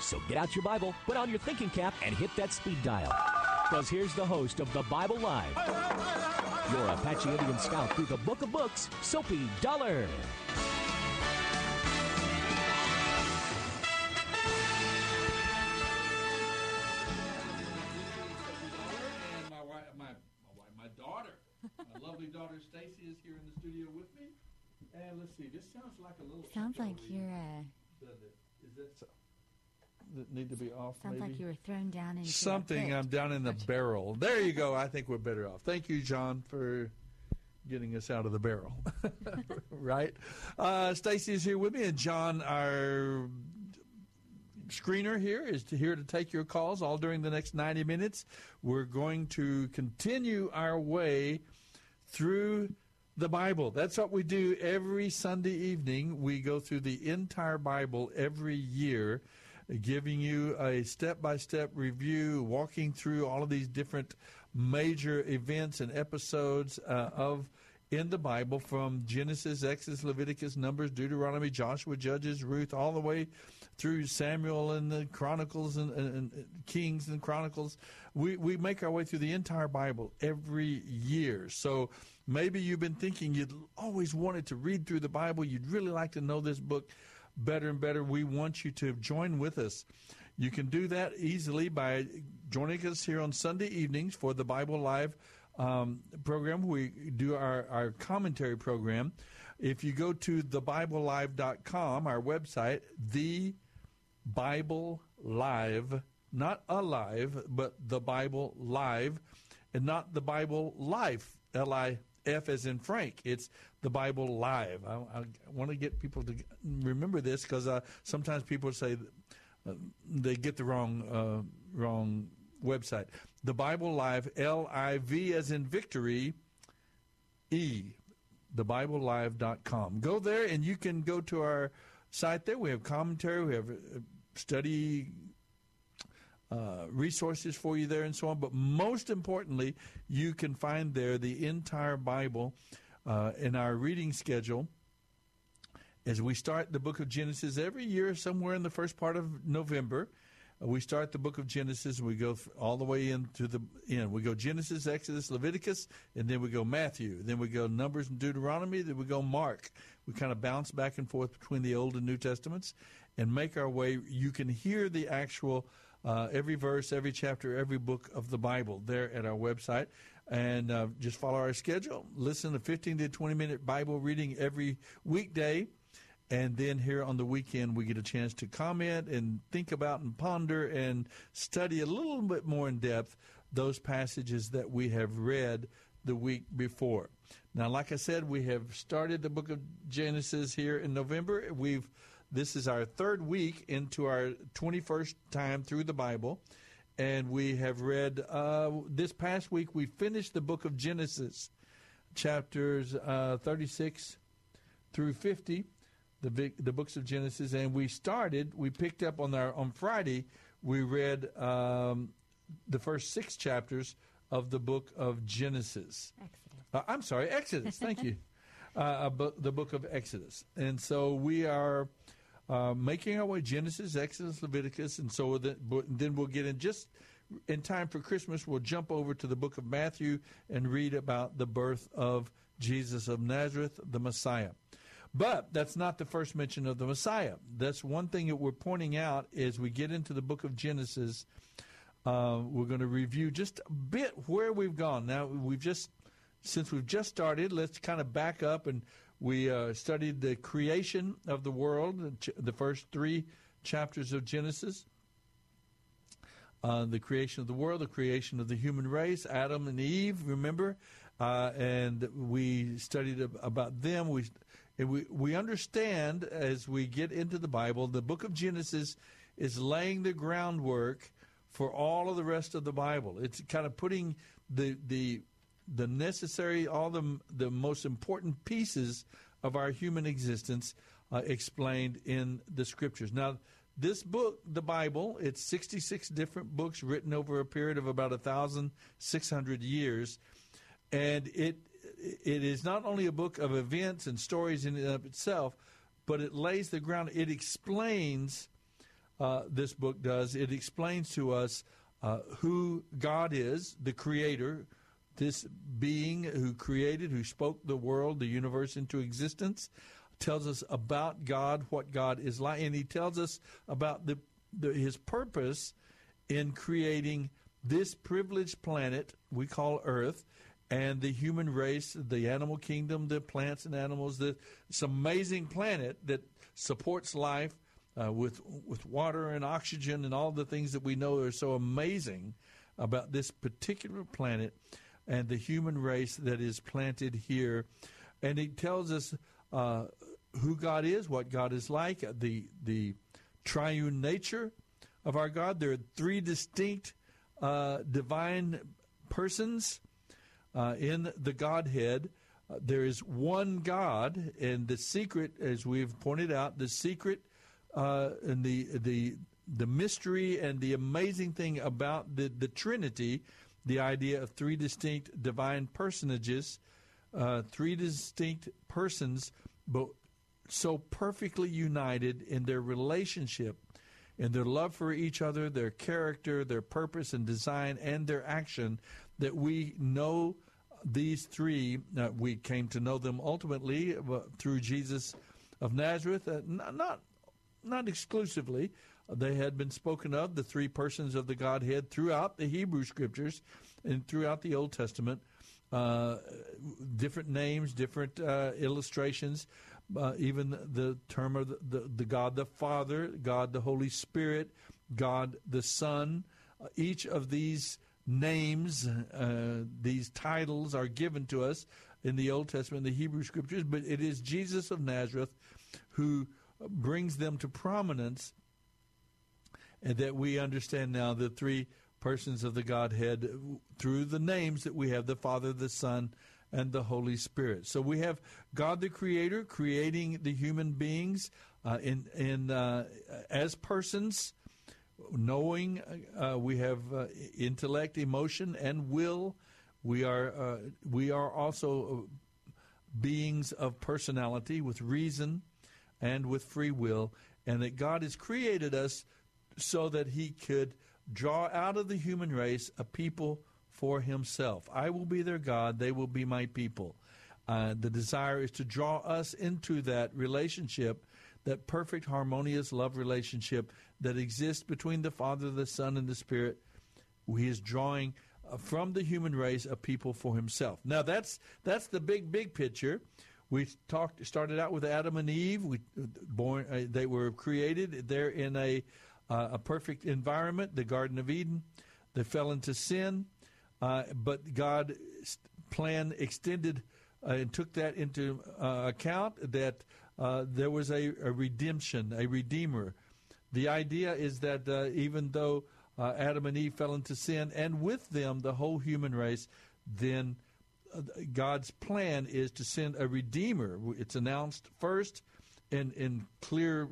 So get out your Bible, put on your thinking cap, and hit that speed dial. Because here's the host of the Bible Live, your Apache Indian scout through the Book of Books, Soapy Dollar. Daughter Stacy is here in the studio with me, and let's see. This sounds like a little. Sounds like you're. Is that so? That need to be off? Sounds maybe? Like you were thrown down into something. I'm down in the barrel. There you go. I think we're better off. Thank you, John, for getting us out of the barrel. Right. Stacy is here with me, and John, our screener here, is here to take your calls all during the next 90 minutes. We're going to continue our way through the Bible. That's what we do every Sunday evening. We go through the entire Bible every year, giving you a step-by-step review, walking through all of these different major events and episodes in the Bible, from Genesis, Exodus, Leviticus, Numbers, Deuteronomy, Joshua, Judges, Ruth, all the way through Samuel and the Chronicles and Kings and Chronicles. We make our way through the entire Bible every year. So maybe you've been thinking you'd always wanted to read through the Bible. You'd really like to know this book better and better. We want you to join with us. You can do that easily by joining us here on Sunday evenings for the Bible Live program. We do our commentary program. If you go to BibleLive.com, our website, the Bible Live, not alive, but the Bible Live, and not the Bible Life, L-I-F as in Frank. It's the Bible Live. I want to get people to remember this, because sometimes people say they get the wrong website. The Bible Live, L-I-V as in victory, E. TheBibleLive.com. Go there, and you can go to our site there. We have commentary. We have study resources for you there and so on. But most importantly, you can find there the entire Bible in our reading schedule. As we start the book of Genesis every year, somewhere in the first part of November, we start the book of Genesis, and we go all the way into the end. We go Genesis, Exodus, Leviticus, and then we go Matthew. Then we go Numbers and Deuteronomy. Then we go Mark. We kind of bounce back and forth between the Old and New Testaments and make our way. You can hear the actual every verse, every chapter, every book of the Bible there at our website. And just follow our schedule. Listen to 15 to 20-minute Bible reading every weekday. And then here on the weekend, we get a chance to comment and think about and ponder and study a little bit more in depth those passages that we have read the week before. Now, like I said, we have started the book of Genesis here in November. This is our third week into our 21st time through the Bible. And we have read, this past week, we finished the book of Genesis, chapters 36 through 50. The books of Genesis, and we picked up on Friday, we read the first 6 chapters of the book of Genesis. Exodus, thank you. The book of Exodus. And so we are making our way Genesis, Exodus, Leviticus, and so then we'll get in just in time for Christmas, we'll jump over to the book of Matthew and read about the birth of Jesus of Nazareth, the Messiah. But that's not the first mention of the Messiah. That's one thing that we're pointing out as we get into the book of Genesis. We're going to review just a bit where we've gone. Now, we've just started, let's kind of back up. And we studied the creation of the world, the first 3 chapters of Genesis. The creation of the world, the creation of the human race, Adam and Eve, remember? And we studied about them. We And we understand as we get into the Bible, the book of Genesis is laying the groundwork for all of the rest of the Bible. It's kind of putting the necessary, all the most important pieces of our human existence explained in the Scriptures. Now, this book, the Bible, it's 66 different books written over a period of about 1,600 years, and it is not only a book of events and stories in and of itself, but it lays the ground. It explains, this book does, it explains to us who God is, the Creator, this being who created, who spoke the world, the universe into existence, tells us about God, what God is like, and he tells us about his purpose in creating this privileged planet we call Earth, and the human race, the animal kingdom, the plants and animals, this amazing planet that supports life with water and oxygen and all the things that we know are so amazing about this particular planet and the human race that is planted here. And it tells us who God is, what God is like, the triune nature of our God. There are three distinct divine persons in the Godhead. There is one God, and the secret, as we've pointed out, the secret and the mystery and the amazing thing about the Trinity, the idea of three distinct divine personages, three distinct persons, but so perfectly united in their relationship, in their love for each other, their character, their purpose and design, and their action, that we know these three. We came to know them ultimately through Jesus of Nazareth, not exclusively. They had been spoken of, the three persons of the Godhead, throughout the Hebrew Scriptures and throughout the Old Testament. Different names, different illustrations, even the term of the God the Father, God the Holy Spirit, God the Son. Each of these names, these titles are given to us in the Old Testament, the Hebrew Scriptures, but it is Jesus of Nazareth who brings them to prominence, and that we understand now the three persons of the Godhead through the names that we have, the Father, the Son, and the Holy Spirit. So we have God the Creator creating the human beings as persons, knowing. We have intellect, emotion, and will. We are also beings of personality with reason and with free will, and that God has created us so that he could draw out of the human race a people for himself. I will be their God, they will be my people. The desire is to draw us into that relationship, that perfect, harmonious love relationship that exists between the Father, the Son, and the Spirit. He is drawing from the human race a people for himself. Now, that's the big picture. We started out with Adam and Eve. They were created there in a perfect environment, the Garden of Eden. They fell into sin, but God's plan extended and took that into account, that there was a redemption, a redeemer. The idea is that even though Adam and Eve fell into sin, and with them the whole human race, then God's plan is to send a redeemer. It's announced first in clear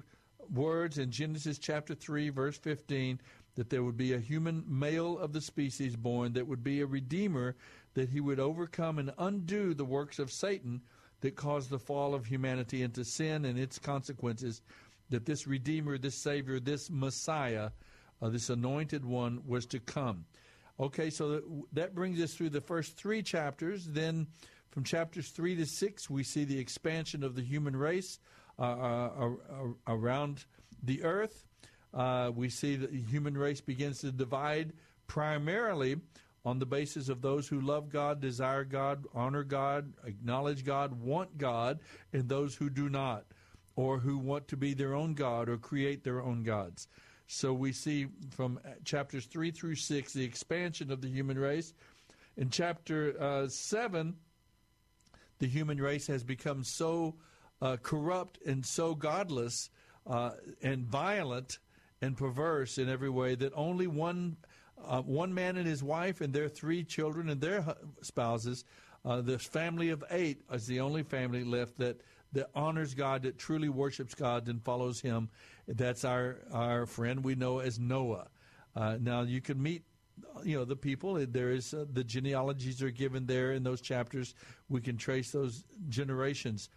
words in Genesis chapter 3, verse 15, that there would be a human male of the species born that would be a redeemer, that he would overcome and undo the works of Satan that caused the fall of humanity into sin and its consequences, that this redeemer, this savior, this Messiah, this anointed one was to come. Okay, so that brings us through the first three chapters. Then from chapters 3 to 6, we see the expansion of the human race around the earth. We see the human race begins to divide primarily on the basis of those who love God, desire God, honor God, acknowledge God, want God, and those who do not, or who want to be their own God or create their own gods. So we see from chapters 3 through 6 the expansion of the human race. In chapter 7, the human race has become so corrupt and so godless and violent and perverse in every way that only one man and his wife and their three children and their spouses, this family of 8 is the only family left that honors God, that truly worships God and follows him. That's our friend we know as Noah. Now, you can meet, the people. There is the genealogies are given there in those chapters. We can trace those generations.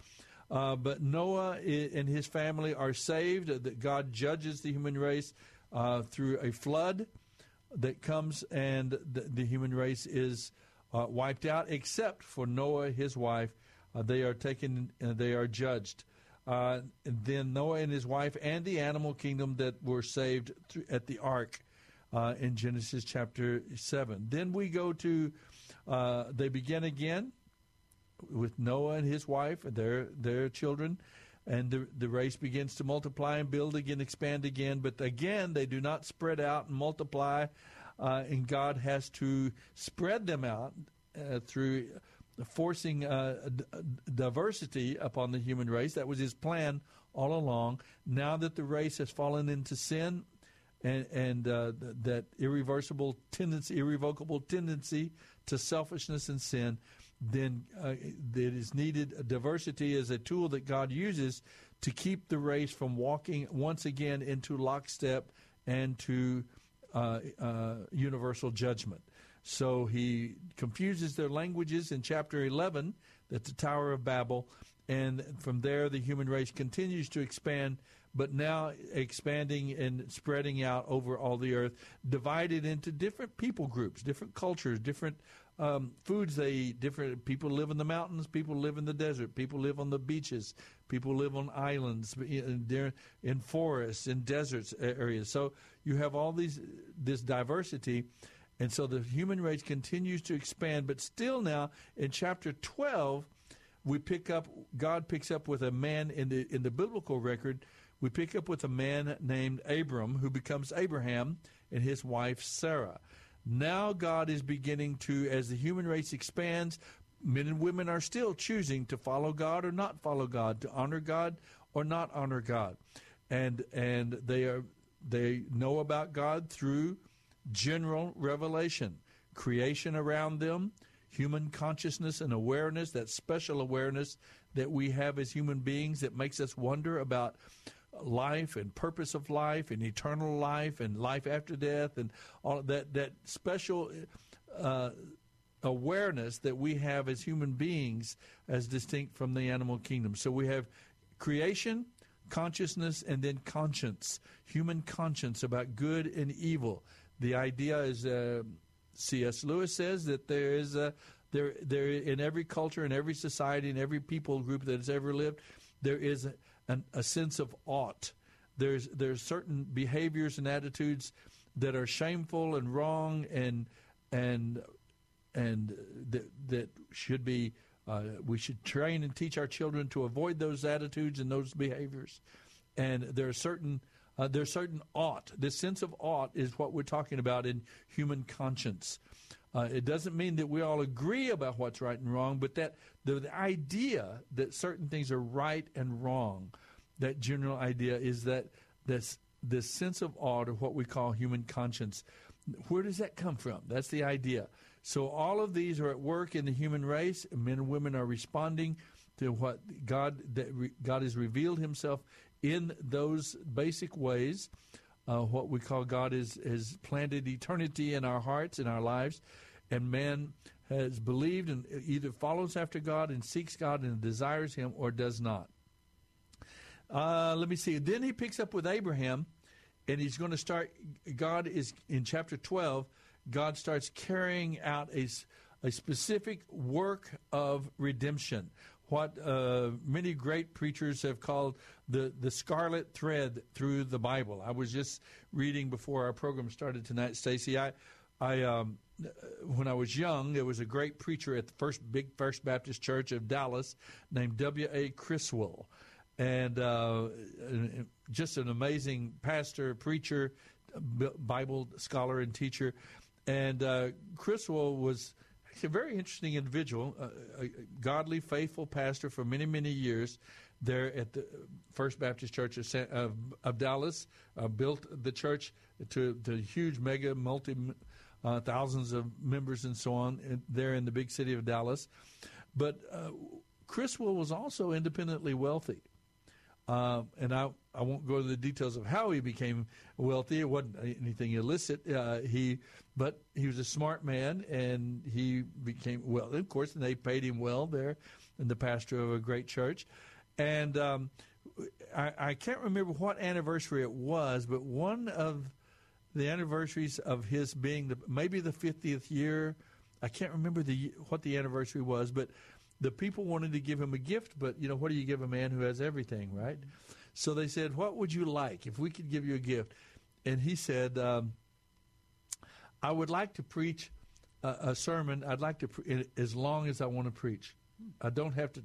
But Noah and his family are saved, that God judges the human race through a flood that comes, and the human race is wiped out, except for Noah, his wife. They are taken, they are judged. Then Noah and his wife and the animal kingdom that were saved at the ark in Genesis chapter 7. Then we go to, they begin again with Noah and his wife and their children, and the race begins to multiply and build again, expand again, but again they do not spread out and multiply, and God has to spread them out through forcing diversity upon the human race. That was his plan all along. Now that the race has fallen into sin and that irrevocable tendency to selfishness and sin, then it is needed. Diversity is a tool that God uses to keep the race from walking once again into lockstep and to universal judgment. So he confuses their languages in chapter 11, that's the Tower of Babel, and from there the human race continues to expand, but now expanding and spreading out over all the earth, divided into different people groups, different cultures, different foods they eat, different people live in the mountains, people live in the desert, people live on the beaches, people live on islands, in forests, in deserts areas. So you have all this diversity. And so the human race continues to expand, but still now in chapter 12, God picks up with a man in the biblical record. We pick up with a man named Abram, who becomes Abraham, and his wife Sarah. Now God is beginning to, as the human race expands, men and women are still choosing to follow God or not follow God, to honor God or not honor God, and they know about God through general revelation, creation around them, human consciousness and awareness, that special awareness that we have as human beings that makes us wonder about life and purpose of life and eternal life and life after death and all that special awareness that we have as human beings as distinct from the animal kingdom. So we have creation, consciousness, and then conscience, human conscience about good and evil. The idea is, C.S. Lewis says that there is there in every culture, in every society, in every people group that has ever lived, there is a sense of ought. There's certain behaviors and attitudes that are shameful and wrong and that should be. We should train and teach our children to avoid those attitudes and those behaviors. And there are certain. There's certain ought. This sense of ought is what we're talking about in human conscience. It doesn't mean that we all agree about what's right and wrong, but that the idea that certain things are right and wrong, that general idea is that this sense of ought, or what we call human conscience, where does that come from? That's the idea. So all of these are at work in the human race. Men and women are responding to what God has revealed himself in those basic ways. What we call God has planted eternity in our hearts, in our lives, and man has believed and either follows after God and seeks God and desires him or does not. Let me see. Then he picks up with Abraham, and he's going to start, God is, in chapter 12, God starts carrying out a specific work of redemption, what many great preachers have called the scarlet thread through the Bible. I was just reading before our program started tonight, Stacy. I when I was young, there was a great preacher at the First Baptist Church of Dallas named W.A. Criswell, and just an amazing pastor, preacher, Bible scholar, and teacher. And Criswell was a very interesting individual, a godly, faithful pastor for many, many years. there at the First Baptist Church of Dallas, built the church to huge mega thousands of members and so on there in the big city of Dallas. But Criswell was also independently wealthy. And I won't go into the details of how he became wealthy. It wasn't anything illicit. But he was a smart man, and he became wealthy. Of course, and they paid him well there, and the pastor of a great church. And I can't remember what anniversary it was, but one of the anniversaries of his being maybe the 50th year. I can't remember what the anniversary was, but the people wanted to give him a gift, but, you know, what do you give a man who has everything, right? So they said, what would you like if we could give you a gift? And he said, I would like to preach a sermon. I'd like to as long as I want to preach. I don't have to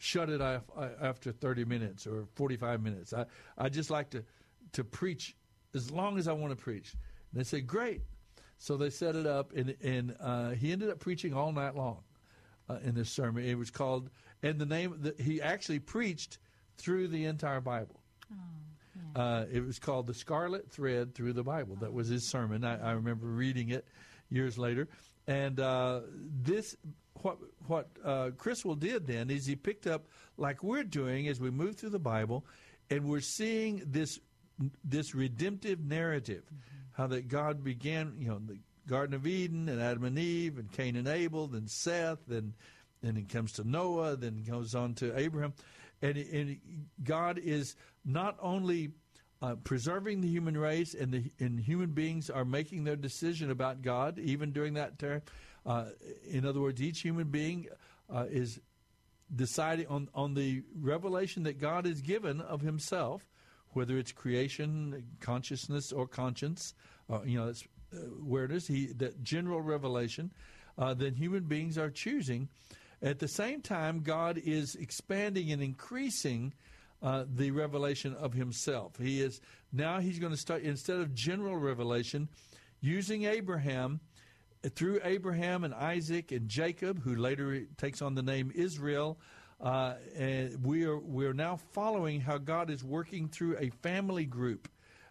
shut it off after 30 minutes or 45 minutes. I just like to preach as long as I want to preach. And they said, great. So they set it up, and he ended up preaching all night long. In this sermon, it was called, and the name he actually preached through the entire Bible. Oh, yeah. It was called "The Scarlet Thread Through the Bible." That was his sermon. I remember reading it years later. And what Criswell did then is he picked up, like we're doing as we move through the Bible, and we're seeing this redemptive narrative, how that God began, you know, the Garden of Eden, and Adam and Eve, and Cain and Abel, then Seth, then it comes to Noah, then it goes on to Abraham. And God is not only preserving the human race, and human beings are making their decision about God, even during that term. In other words, each human being is deciding on the revelation that God has given of himself, whether it's creation, consciousness, or conscience. It's awareness, that general revelation, then human beings are choosing. At the same time, God is expanding and increasing the revelation of himself. He's going to start, instead of general revelation, using Abraham, through Abraham and Isaac and Jacob, who later takes on the name Israel, and we are now following how God is working through a family group,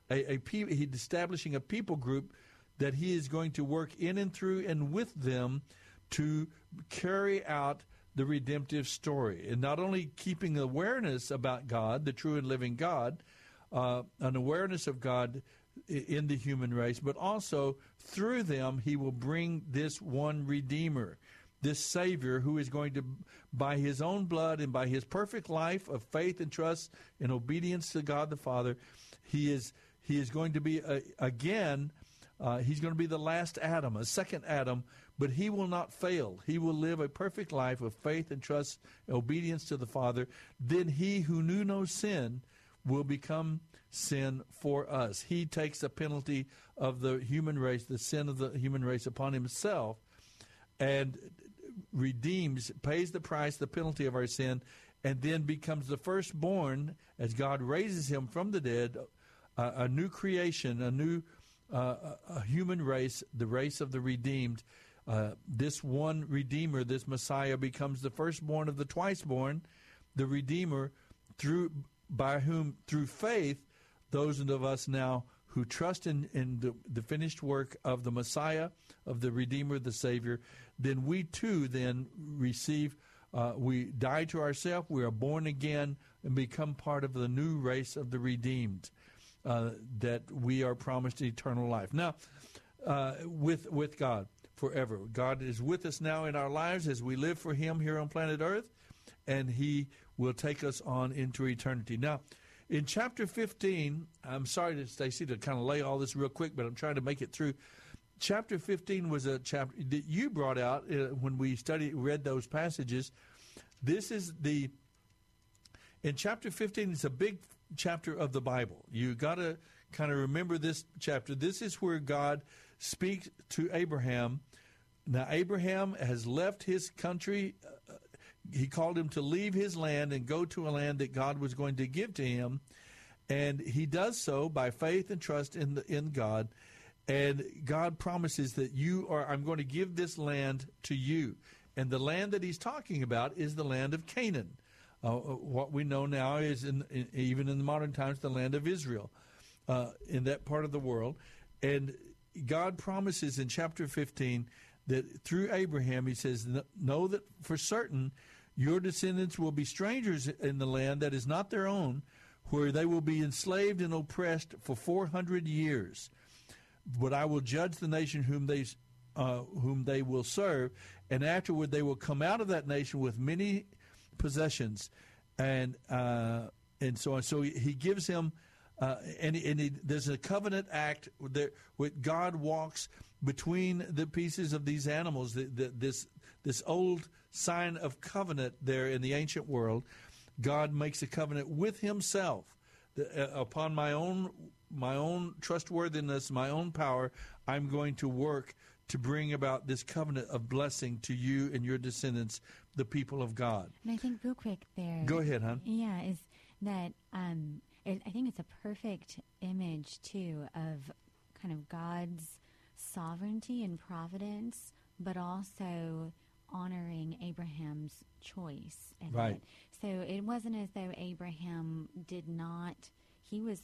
he's establishing a people group that he is going to work in and through and with them to carry out the redemptive story. And not only keeping awareness about God, the true and living God, an awareness of God in the human race, but also through them he will bring this one Redeemer, this Savior, who is going to, by his own blood and by his perfect life of faith and trust and obedience to God the Father, he is going to be, again... he's going to be the last Adam, a second Adam, but he will not fail. He will live a perfect life of faith and trust and obedience to the Father. Then he who knew no sin will become sin for us. He takes the penalty of the human race, the sin of the human race upon himself, and redeems, pays the price, the penalty of our sin, and then becomes the firstborn as God raises him from the dead, a new creation, a human race, the race of the redeemed. This one Redeemer, this Messiah, becomes the firstborn of the twice-born, the Redeemer, by whom, through faith, those of us now who trust in the finished work of the Messiah, of the Redeemer, the Savior, then we too then receive, we die to ourselves, we are born again, and become part of the new race of the redeemed. That we are promised eternal life. Now, with God forever. God is with us now in our lives as we live for him here on planet Earth, and he will take us on into eternity. Now, in chapter 15, I'm sorry, Stacy, to kind of lay all this real quick, but I'm trying to make it through. Chapter 15 was a chapter that you brought out when we read those passages. This is in chapter 15, it's a big chapter of the Bible. You got to kind of remember this chapter. This is where God speaks to Abraham. Now, Abraham has left his country. He called him to leave his land and go to a land that God was going to give to him. And he does so by faith and trust in God. And God promises that I'm going to give this land to you. And the land that he's talking about is the land of Canaan. what we know now is, even in the modern times, the land of Israel, in that part of the world. And God promises in chapter 15 that through Abraham, he says, know that for certain your descendants will be strangers in the land that is not their own, where they will be enslaved and oppressed for 400 years. But I will judge the nation whom they will serve, and afterward they will come out of that nation with many possessions, and so on. So he gives him, there's a covenant act that God walks between the pieces of these animals. This old sign of covenant there in the ancient world, God makes a covenant with Himself. Upon my own trustworthiness, my own power, I'm going to work to bring about this covenant of blessing to you and your descendants, the people of God. And I think real quick there. Go ahead, hon. Yeah, is that I think it's a perfect image, too, of kind of God's sovereignty and providence, but also honoring Abraham's choice. Right. So it wasn't as though Abraham did not... He was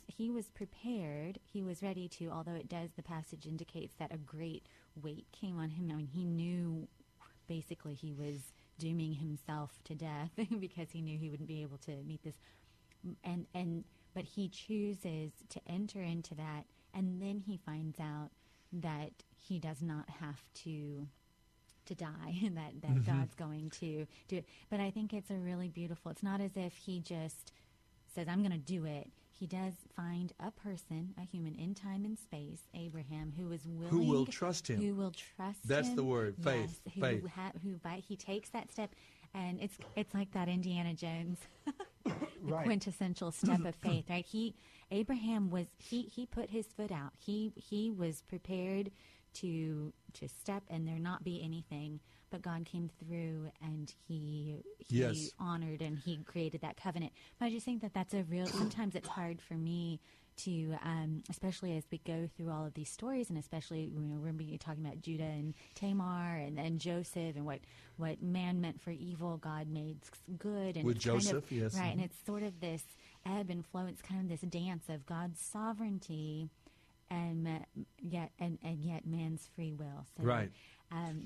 prepared. He was ready to, although the passage indicates that a great weight came on him. I mean, he knew basically he was dooming himself to death because he knew he wouldn't be able to meet this. But he chooses to enter into that, and then he finds out that he does not have to die, and that mm-hmm. God's going to do it. But I think it's a really beautiful. It's not as if he just says, "I'm going to do it." He does find a person, a human in time and space, Abraham, who is willing. Who will trust him. Who will trust him. That's the word, faith. Yes, he takes that step, and it's like that Indiana Jones quintessential step of faith, right? Abraham put his foot out. He was prepared to step and there not be anything, but God came through and he honored and he created that covenant. But I just think that's a real, sometimes it's hard for me to, especially as we go through all of these stories, and especially, we're going to be talking about Judah and Tamar and Joseph and what man meant for evil, God made good. And with Joseph, kind of, yes. Right, and it's sort of this ebb and flow. It's kind of this dance of God's sovereignty and yet man's free will. So, right.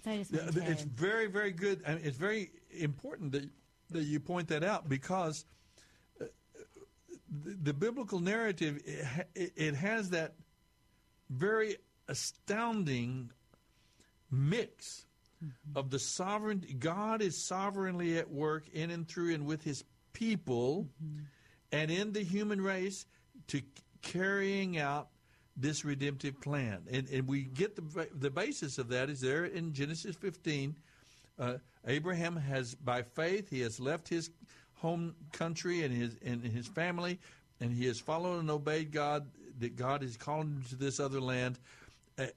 So I just want to... It's very, very good. I mean, it's very important that you point that out, because the biblical narrative, it has that very astounding mix mm-hmm. of the sovereign. God is sovereignly at work in and through and with his people mm-hmm. and in the human race to carrying out this redemptive plan. And we get the basis of that is there in Genesis 15. Abraham has, by faith, he has left his home country and his family, and he has followed and obeyed God, that God is calling him to this other land.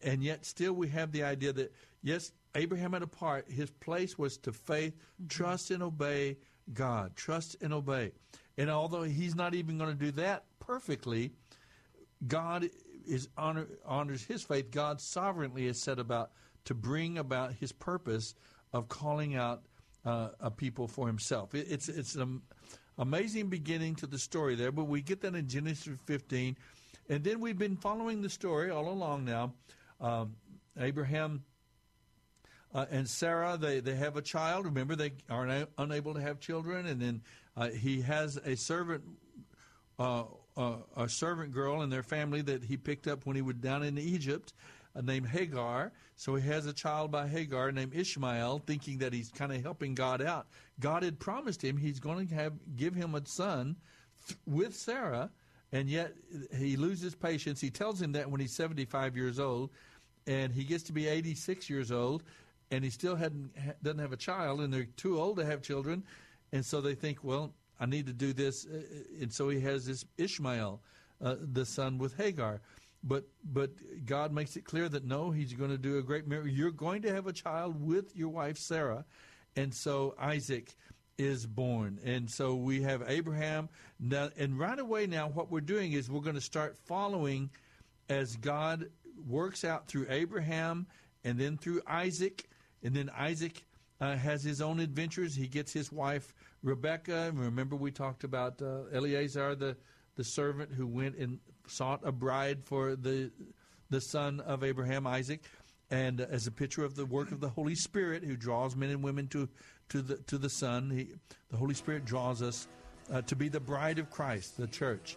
And yet still we have the idea that, yes, Abraham had a part. His place was to faith, trust and obey God. Trust and obey. And although he's not even going to do that perfectly, God honors his faith. God sovereignly is set about to bring about his purpose of calling out a people for himself. It's an amazing beginning to the story there, but we get that in Genesis 15. And then we've been following the story all along now. Abraham and Sarah, they have a child. Remember, they are unable to have children. And then he has a servant a servant girl in their family that he picked up when he was down in Egypt, named Hagar. So he has a child by Hagar named Ishmael, thinking that he's kind of helping God out. God had promised him he's going to give him a son with Sarah, and yet he loses patience. He tells him that when he's 75 years old, and he gets to be 86 years old, and he still doesn't have a child, and they're too old to have children. And so they think, well, I need to do this, and so he has this Ishmael, the son with Hagar. But God makes it clear that, no, he's going to do a great miracle. You're going to have a child with your wife Sarah, and so Isaac is born. And so we have Abraham. Now, and right away now what we're doing is we're going to start following as God works out through Abraham and then through Isaac, and then Isaac has his own adventures. He gets his wife Rebecca, remember we talked about Eleazar, the servant who went and sought a bride for the son of Abraham, Isaac, and as a picture of the work of the Holy Spirit who draws men and women to the Son. The Holy Spirit draws us to be the bride of Christ, the church.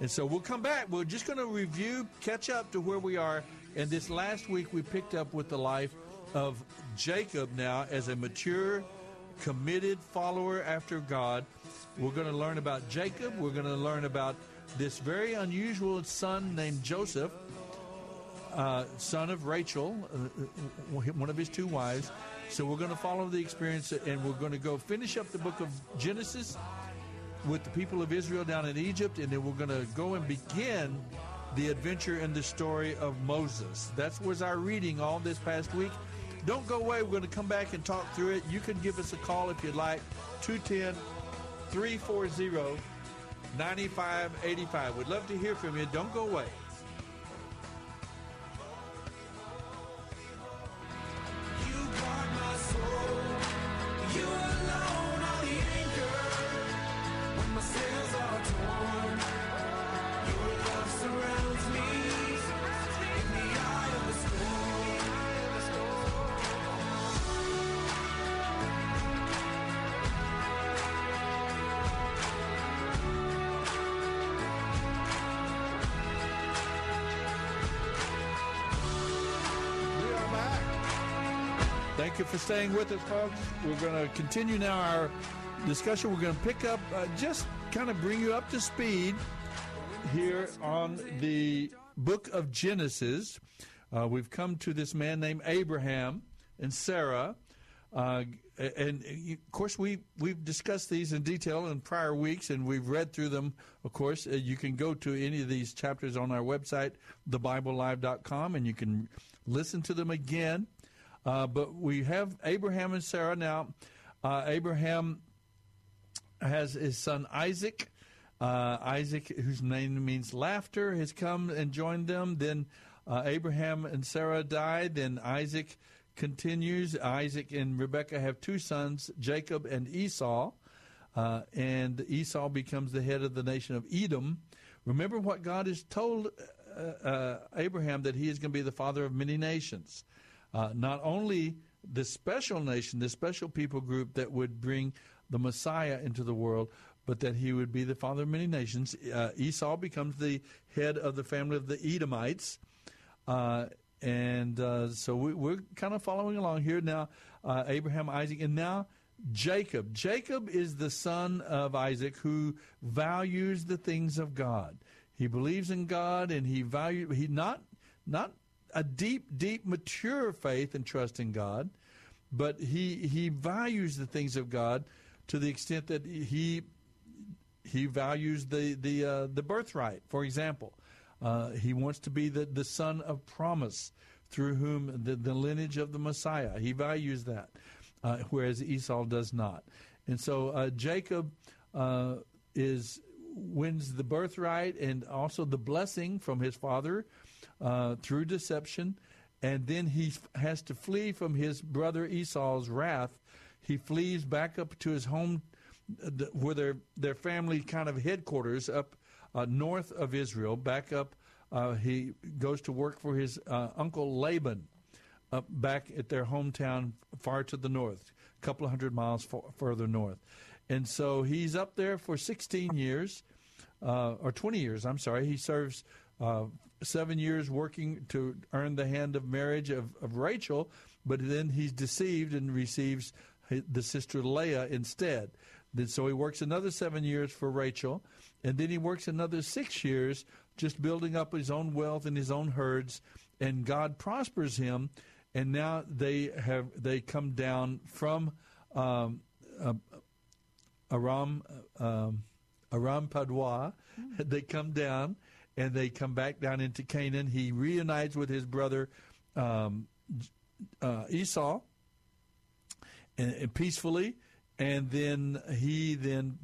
And so we'll come back. We're just going to review, catch up to where we are. And this last week we picked up with the life of Jacob now as a mature, committed follower after God. We're going to learn about Jacob. We're going to learn about this very unusual son named Joseph, son of Rachel, one of his two wives. So we're going to follow the experience, and we're going to go finish up the book of Genesis with the people of Israel down in Egypt, and then we're going to go and begin the adventure and the story of Moses. That was our reading all this past week. Don't go away. We're going to come back and talk through it. You can give us a call if you'd like, 210-340-9585. We'd love to hear from you. Don't go away. Thank you for staying with us, folks. We're going to continue now our discussion. We're going to pick up, just kind of bring you up to speed here on the book of Genesis. We've come to this man named Abraham and Sarah. And, of course, we've discussed these in detail in prior weeks, and we've read through them, of course. You can go to any of these chapters on our website, thebiblelive.com, and you can listen to them again. But we have Abraham and Sarah now. Abraham has his son Isaac. Isaac, whose name means laughter, has come and joined them. Then Abraham and Sarah die. Then Isaac continues. Isaac and Rebekah have two sons, Jacob and Esau. And Esau becomes the head of the nation of Edom. Remember what God has told Abraham, that he is going to be the father of many nations. Not only this special nation, this special people group that would bring the Messiah into the world, but that he would be the father of many nations. Esau becomes the head of the family of the Edomites. So we're kind of following along here now. Abraham, Isaac, and now Jacob. Jacob is the son of Isaac who values the things of God. He believes in God, and he values, not a deep, mature faith and trust in God, but he values the things of God to the extent that he values the birthright. For example, he wants to be the son of promise, through whom the lineage of the Messiah. He values that, whereas Esau does not. And so Jacob wins the birthright and also the blessing from his father, through deception, and then he has to flee from his brother Esau's wrath. He flees back up to his home, where their family kind of headquarters up north of Israel. Back up, he goes to work for his uncle Laban, up back at their hometown far to the north, a couple of hundred miles further north. And so he's up there for 16 years, or 20 years, I'm sorry. He serves 7 years working to earn the hand of marriage of Rachel, but then he's deceived and receives the sister Leah instead. Then, so he works another 7 years for Rachel, and then he works another 6 years just building up his own wealth and his own herds, and God prospers him, and now they come down from Aram-Padua. They come down, and they come back down into Canaan. He reunites with his brother Esau, and peacefully, and then he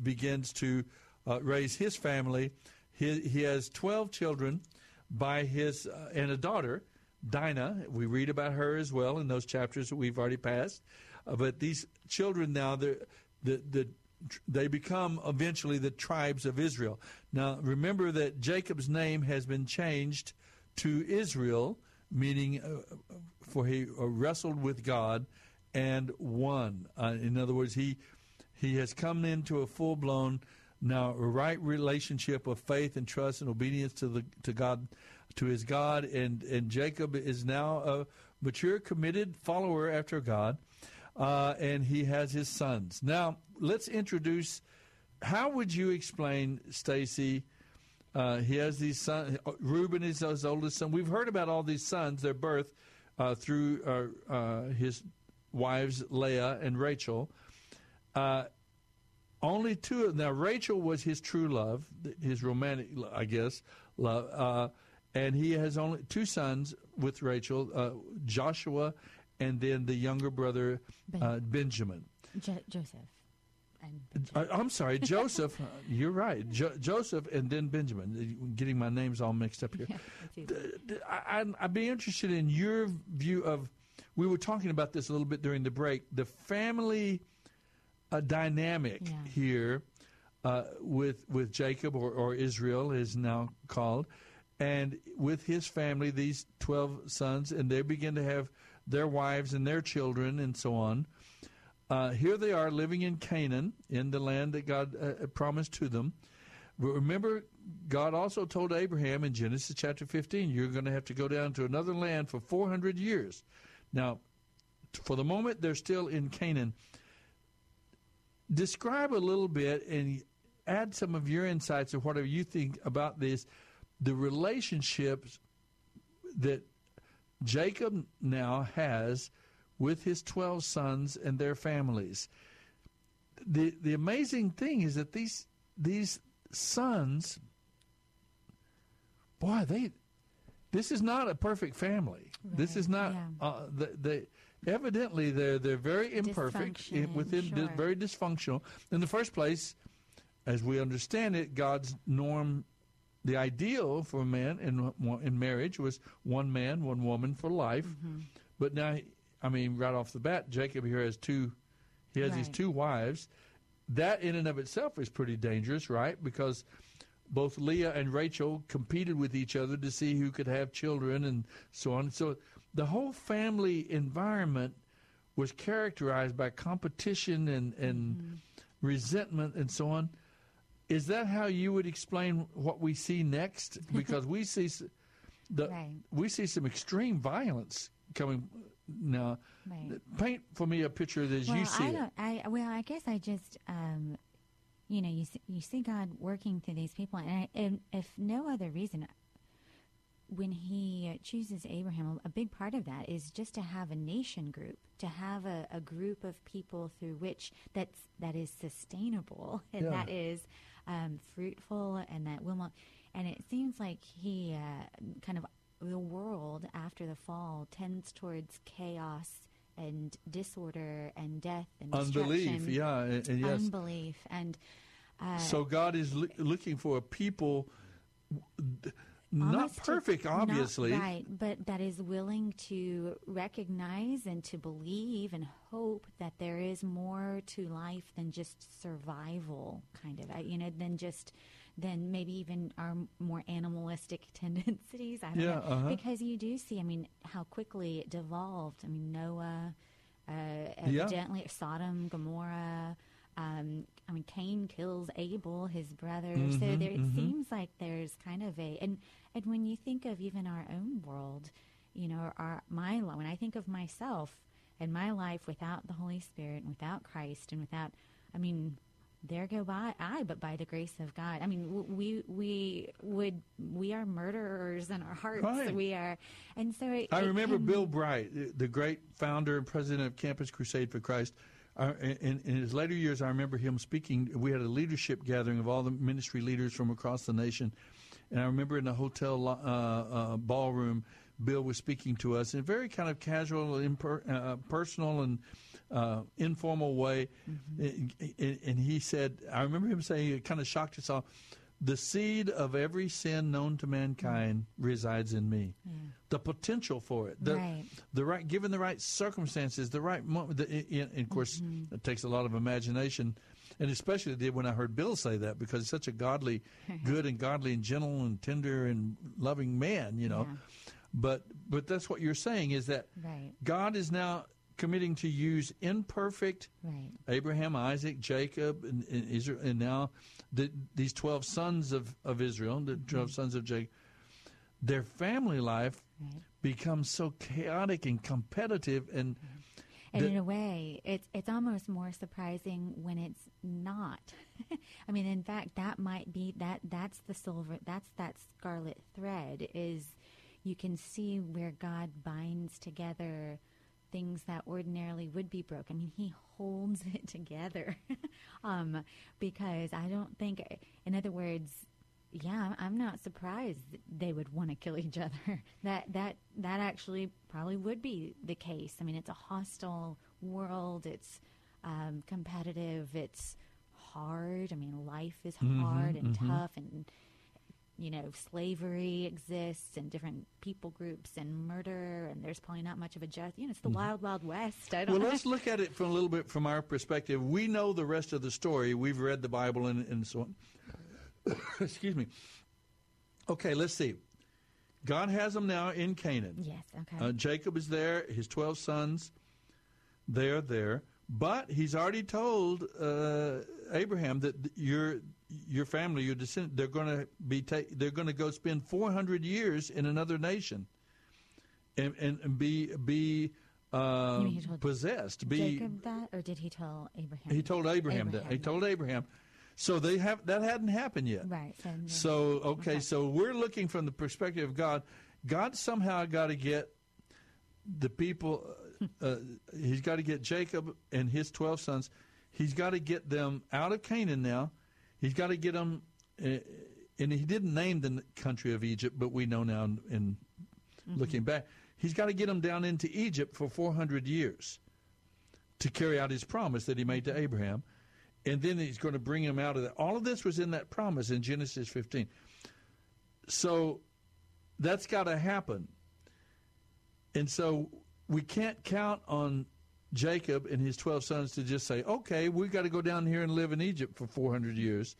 begins to raise his family. He has 12 children by his and a daughter, Dinah. We read about her as well in those chapters that we've already passed. But these children now, the they become eventually the tribes of Israel. Now, remember that Jacob's name has been changed to Israel, meaning for he wrestled with God and won. In other words, he has come into a full-blown, now right relationship of faith and trust and obedience to God, to his God, and Jacob is now a mature, committed follower after God, and he has his sons. Now, let's introduce, how would you explain, Stacy, he has these sons, Reuben is his oldest son. We've heard about all these sons, their birth, through his wives, Leah and Rachel. Only two of them. Now, Rachel was his true love, his romantic, I guess, love. And he has only two sons with Rachel, Joshua, and then the younger brother, Benjamin. Joseph. I'm sorry, Joseph. You're right. Joseph and then Benjamin. I'm getting my names all mixed up here. I'd be interested in your view of, we were talking about this a little bit during the break, the family... a dynamic here with Jacob or Israel is now called, and with his family, these 12 sons, and they begin to have their wives and their children and so on. Here they are living in Canaan, in the land that God promised to them. But remember, God also told Abraham in Genesis chapter 15, you're going to have to go down to another land for 400 years. Now, for the moment, they're still in Canaan. Describe a little bit and add some of your insights or whatever you think about this, the relationships that Jacob now has with his 12 sons and their families. The amazing thing is that these sons, boy, this is not a perfect family. Right. This is not evidently, they're very imperfect, very dysfunctional. In the first place, as we understand it, God's norm, the ideal for a man in marriage was one man, one woman for life. Mm-hmm. But now, I mean, right off the bat, Jacob here has these two wives. That in and of itself is pretty dangerous, right? Because both Leah and Rachel competed with each other to see who could have children and so on. So the whole family environment was characterized by competition and resentment and so on. Is that how you would explain what we see next? Because we see some extreme violence coming now. Right. Paint for me a picture as you see it. I guess I just... you see God working through these people, and if no other reason, when he chooses Abraham, a big part of that is just to have a nation group, to have a group of people through which that is sustainable and that is fruitful and that will not. And it seems like he kind of the world after the fall tends towards chaos and disorder and death and unbelief, unbelief, and so God is looking for a people, not perfect, obviously, not right, but that is willing to recognize and to believe and hope that there is more to life than just survival, kind of, than maybe even our more animalistic tendencies. I don't know. Because you do see, I mean, how quickly it devolved. I mean, Noah, evidently Sodom, Gomorrah. Cain kills Abel, his brother. Mm-hmm, so there, it seems like there's kind of and when you think of even our own world, when I think of myself and my life without the Holy Spirit and without Christ and without, but by the grace of God. I mean, we are murderers in our hearts. Right. We are, and so I remember Bill Bright, the great founder and president of Campus Crusade for Christ. In his later years, I remember him speaking. We had a leadership gathering of all the ministry leaders from across the nation, and I remember in a hotel ballroom, Bill was speaking to us in a very kind of casual, personal, and informal way. Mm-hmm. And he said, I remember him saying, it kind of shocked us all, the seed of every sin known to mankind resides in me. Yeah. The potential for it, given the right circumstances, the right moment. And of course, it takes a lot of imagination And especially did when I heard Bill say that, because he's such a godly, good and godly and gentle and tender and loving man, you know. Yeah. But that's what you're saying, is that right. God is now committing to use imperfect right. Abraham, Isaac, Jacob, and Israel, and now these 12 sons of Israel, the 12 mm-hmm. sons of Jacob, their family life right. becomes so chaotic and competitive and. And in a way, it's almost more surprising when it's not. I mean, in fact, that might be that's the silver, that's that scarlet thread, is you can see where God binds together things that ordinarily would be broken. I mean, he holds it together because I don't think, in other words, yeah, I'm not surprised they would want to kill each other. That actually probably would be the case. I mean, it's a hostile world. It's competitive. It's hard. I mean, life is hard and mm-hmm. tough, and you know, slavery exists, and different people groups, and murder, and there's probably not much of a justice. You know, it's the mm-hmm. wild, wild west. Let's look at it from a little bit from our perspective. We know the rest of the story. We've read the Bible and so on. Excuse me. Okay, let's see. God has them now in Canaan. Yes, okay. Jacob is there. His 12 sons, they're there. But he's already told Abraham that your family, your descendants, they're going to go spend 400 years in another nation, and be. He told possessed. Jacob that, or did he tell Abraham? He told Abraham that. He told Abraham. So that hadn't happened yet. Right. So we're looking from the perspective of God. God somehow got to get the people. He's got to get Jacob and his 12 sons. He's got to get them out of Canaan now. He's got to get them, and he didn't name the country of Egypt, but we know now in mm-hmm. looking back, he's got to get them down into Egypt for 400 years to carry out his promise that he made to Abraham. And then he's going to bring him out of that. All of this was in that promise in Genesis 15. So that's got to happen. And so we can't count on Jacob and his 12 sons to just say, okay, we've got to go down here and live in Egypt for 400 years.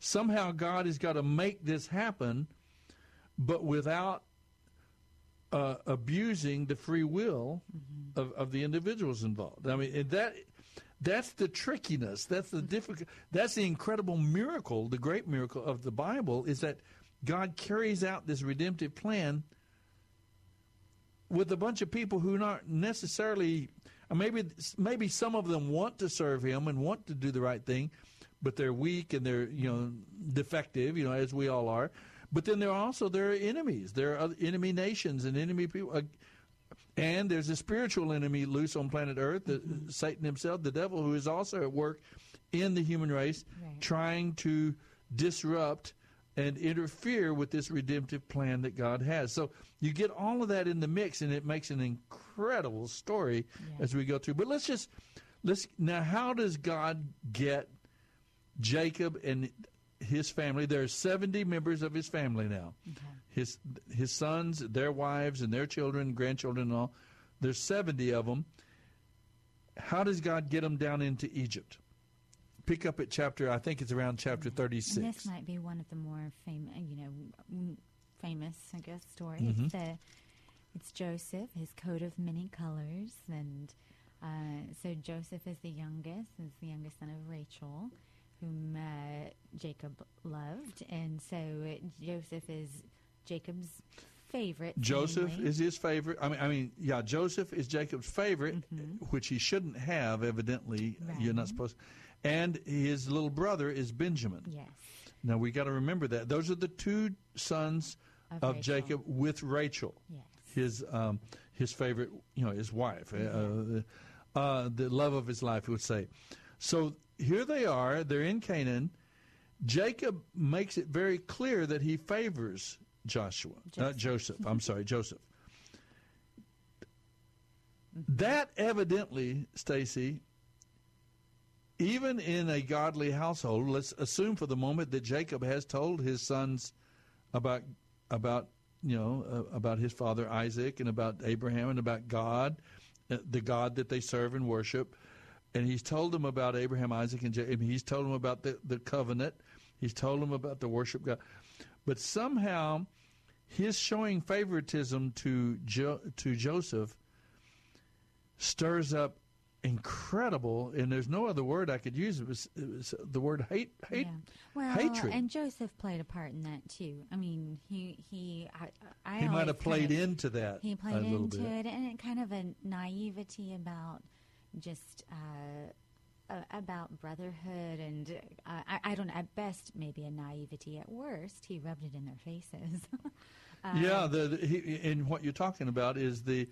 Somehow God has got to make this happen, but without abusing the free will mm-hmm. of the individuals involved. I mean, and that... That's the trickiness. That's the difficult. That's the incredible miracle, the great miracle of the Bible, is that God carries out this redemptive plan with a bunch of people who aren't necessarily, maybe some of them want to serve Him and want to do the right thing, but they're weak and they're defective, as we all are. But then there are enemies. There are other enemy nations and enemy people. And there's a spiritual enemy loose on planet Earth, mm-hmm. Satan himself, the devil, who is also at work in the human race, right. trying to disrupt and interfere with this redemptive plan that God has. So you get all of that in the mix, and it makes an incredible story yeah. as we go through. But now, how does God get Jacob and his family? There are 70 members of his family now. Okay. His sons, their wives, and their children, grandchildren, and all. There's 70 of them. How does God get them down into Egypt? Pick up at I think it's around chapter 36. And this might be one of the more famous, I guess, stories. Mm-hmm. It's Joseph, his coat of many colors, and so Joseph is the youngest. He's the youngest son of Rachel, whom Jacob loved, and so Joseph is Jacob's favorite. Joseph is his favorite. Joseph is Jacob's favorite, mm-hmm. which he shouldn't have, evidently. Right. You're not supposed to. And his little brother is Benjamin. Yes. Now, we got to remember that. Those are the two sons of Jacob with Rachel, yes. his favorite, his wife, mm-hmm. The love of his life, we would say. So here they are. They're in Canaan. Jacob makes it very clear that he favors Joseph. That evidently, Stacy, even in a godly household, let's assume for the moment that Jacob has told his sons about his father Isaac and about Abraham and about God, the God that they serve and worship. And he's told them about Abraham, Isaac, and Jacob. He's told them about the covenant. He's told them about the worship God. But somehow, his showing favoritism to Joseph stirs up incredible, and there's no other word I could use. It was the word hate, yeah. Well, hatred. And Joseph played a part in that too. I mean, he might have played into that. He played into it, and it kind of a naivety about just about brotherhood, and I don't know. At best, maybe a naivety. At worst, he rubbed it in their faces. Yeah, and what you're talking about is the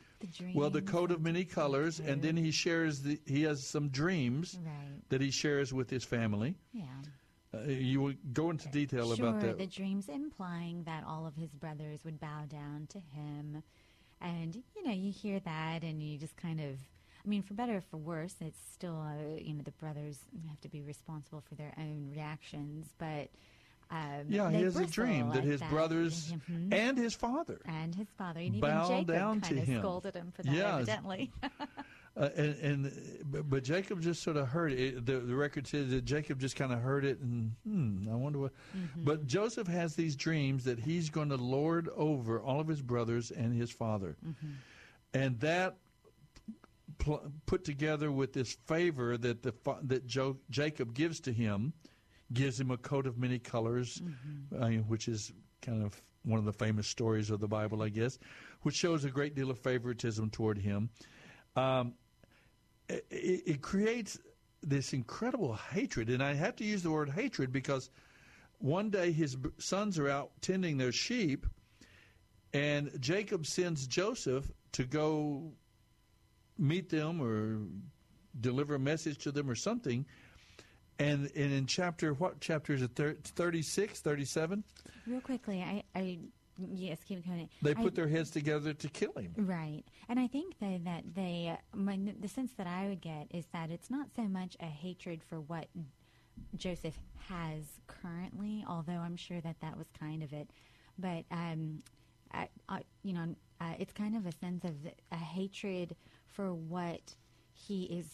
coat of many colors, and then he shares he has some dreams that he shares with his family. Yeah, you will go into detail about that. Sure, the dreams implying that all of his brothers would bow down to him, and you hear that, and you just kind of. I mean, for better or for worse, it's still, the brothers have to be responsible for their own reactions. But, he has a dream that his brothers and his father. And even Jacob down kind to of him. Scolded him for that, evidently. But Jacob just sort of heard it. The record says that Jacob just kind of heard it and, I wonder what. Mm-hmm. But Joseph has these dreams that he's going to lord over all of his brothers and his father. Mm-hmm. And that put together with this favor that Jacob gives to him, gives him a coat of many colors, which is kind of one of the famous stories of the Bible, I guess, which shows a great deal of favoritism toward him. It creates this incredible hatred, and I have to use the word hatred because one day his sons are out tending their sheep, and Jacob sends Joseph to go meet them or deliver a message to them or something. And in chapter is it, 36, 37? Real quickly, keep going. They put their heads together to kill him. Right. And I think that they, the sense that I would get is that it's not so much a hatred for what Joseph has currently, although I'm sure that was kind of it. But, it's kind of a sense of a hatred for what he is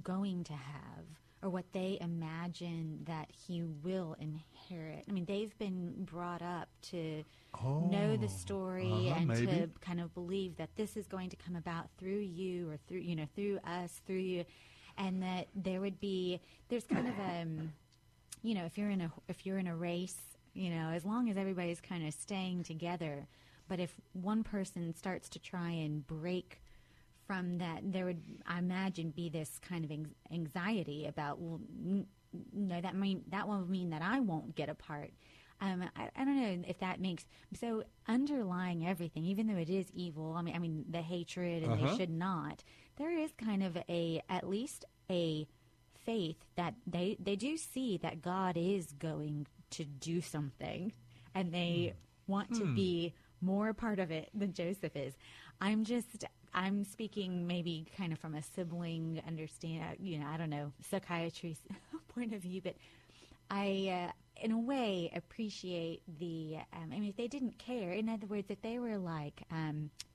going to have or what they imagine that he will inherit. I mean, they've been brought up to know the story and to kind of believe that this is going to come about through you or through, through us, through you, and that there's kind of a, if you're in a race, as long as everybody's kind of staying together, but if one person starts to try and break from that, there would, I imagine, be this kind of anxiety about, that will mean that I won't get a part. I don't know if that makes, so underlying everything, even though it is evil, I mean the hatred and they should not, there is kind of at least a faith that they do see that God is going to do something and they want to be more a part of it than Joseph is. I'm speaking maybe kind of from a sibling understand, I don't know, psychiatry point of view, but I, in a way, appreciate the, if they didn't care, in other words, if they were like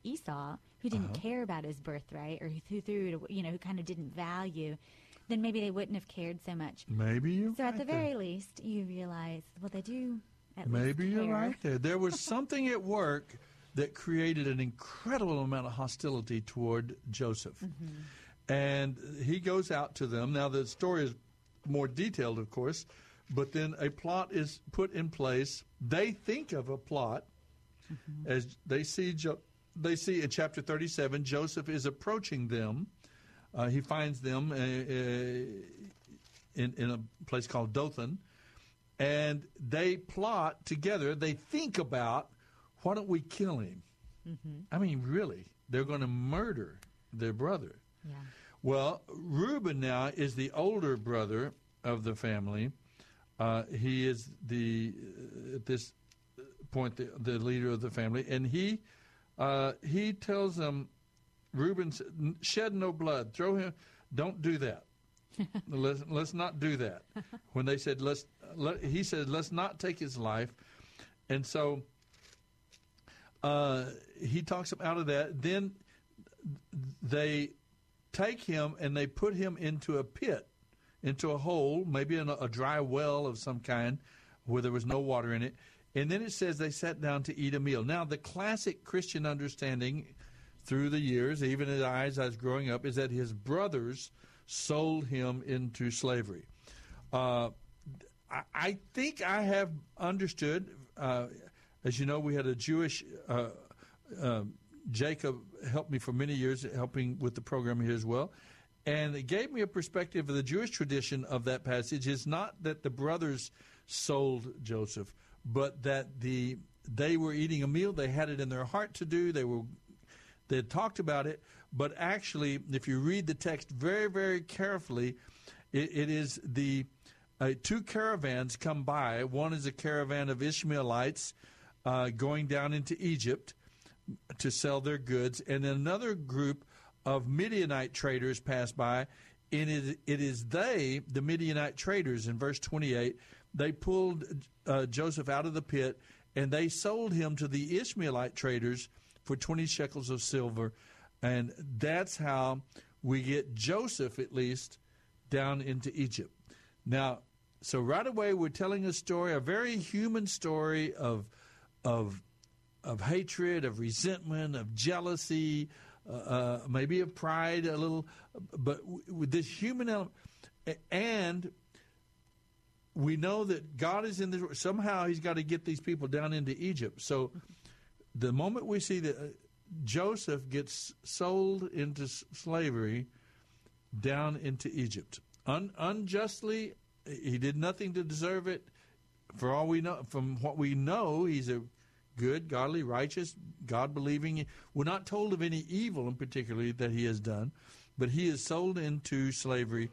Esau, who didn't care about his birthright, or who threw it away, who kind of didn't value, then maybe they wouldn't have cared so much. Maybe you're so right. So at the very least, you realize, well, they do at maybe least care. You're right there. There was something at work that created an incredible amount of hostility toward Joseph. Mm-hmm. And he goes out to them. Now, the story is more detailed, of course, but then a plot is put in place. They think of a plot as they see in chapter 37, Joseph is approaching them. He finds them in a place called Dothan, and they plot together. They think about, why don't we kill him? Mm-hmm. I mean, really, they're going to murder their brother. Yeah. Well, Reuben now is the older brother of the family. He is at this point, the leader of the family. And he tells them, Reuben, shed no blood. Throw him. Don't do that. let's not do that. When they said, he said, let's not take his life. And so he talks them out of that. Then they take him and they put him into a pit, into a hole, maybe in a dry well of some kind where there was no water in it. And then it says they sat down to eat a meal. Now, the classic Christian understanding through the years, even as I was growing up, is that his brothers sold him into slavery. I think I have understood, as you know, we had a Jewish, Jacob helped me for many years, helping with the program here as well. And it gave me a perspective of the Jewish tradition of that passage. It's not that the brothers sold Joseph, but that they were eating a meal. They had it in their heart to do. They had talked about it. But actually, if you read the text very, very carefully, it is the two caravans come by. One is a caravan of Ishmaelites going down into Egypt to sell their goods. And then another group of Midianite traders pass by. And it is they, the Midianite traders, in verse 28, they pulled Joseph out of the pit, and they sold him to the Ishmaelite traders for 20 shekels of silver. And that's how we get Joseph, at least, down into Egypt. Now, so right away we're telling a story, a very human story of hatred, of resentment, of jealousy, maybe of pride a little, but with this human element. And we know that God is in this. Somehow he's got to get these people down into Egypt. So the moment we see that Joseph gets sold into slavery down into Egypt, unjustly, he did nothing to deserve it. For all we know, from what we know, he's a good, godly, righteous, God-believing. We're not told of any evil in particular that he has done, but he is sold into slavery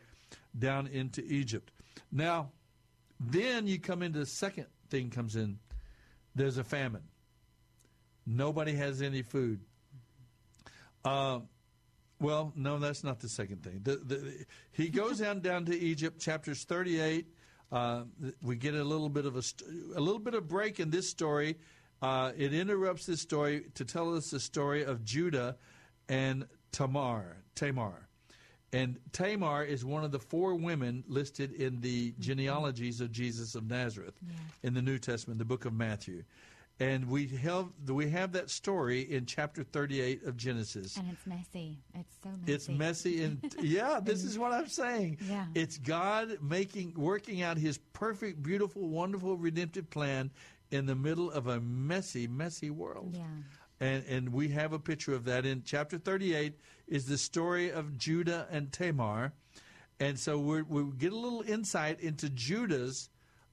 down into Egypt. Now, then you come into the second thing comes in. There's a famine. Nobody has any food. Well, no, that's not the second thing. He goes down to Egypt, chapters 38. We get a little bit of break in this story. It interrupts this story to tell us the story of Judah and Tamar. And Tamar is one of the four women listed in the genealogies of Jesus of Nazareth in the New Testament, the book of Matthew. And we have that story in chapter 38 of Genesis. And it's messy. It's so messy. It's messy. And yeah, this is what I'm saying. Yeah. It's God working out his perfect, beautiful, wonderful, redemptive plan in the middle of a messy, messy world. Yeah. And we have a picture of that. In chapter 38 is the story of Judah and Tamar. And so we get a little insight into Judah's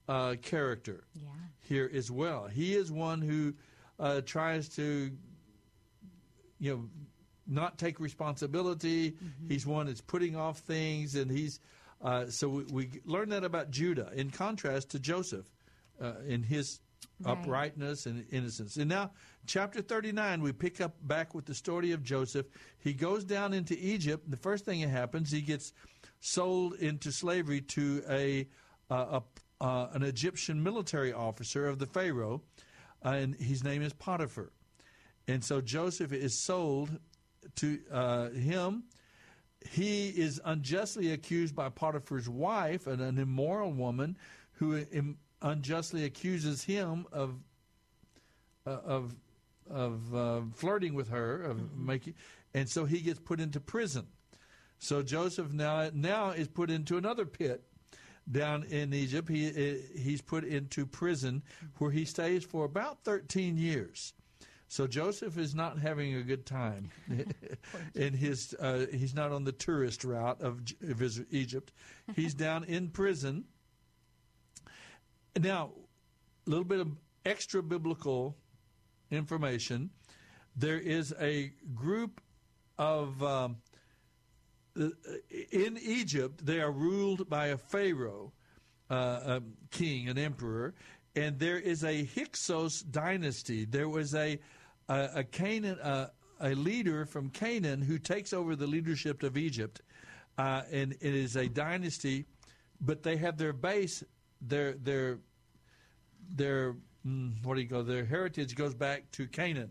character. Yeah. Here as well. He is one who tries to, not take responsibility. Mm-hmm. He's one that's putting off things, and he's so we learn that about Judah in contrast to Joseph in his uprightness and innocence. And now, chapter 39, we pick up back with the story of Joseph. He goes down into Egypt. The first thing that happens, he gets sold into slavery to an Egyptian military officer of the Pharaoh, and his name is Potiphar. And so Joseph is sold to him. He is unjustly accused by Potiphar's wife, an immoral woman, who unjustly accuses him of flirting with her, of making, and so he gets put into prison. So Joseph now is put into another pit. Down in Egypt, he's put into prison where he stays for about 13 years. So Joseph is not having a good time. In his, he's not on the tourist route of Egypt. He's down in prison. Now, a little bit of extra biblical information. There is a group of... in Egypt, they are ruled by a pharaoh, a king, an emperor, and there is a Hyksos dynasty. There was a leader from Canaan who takes over the leadership of Egypt, and it is a dynasty. But they have their base, their heritage goes back to Canaan.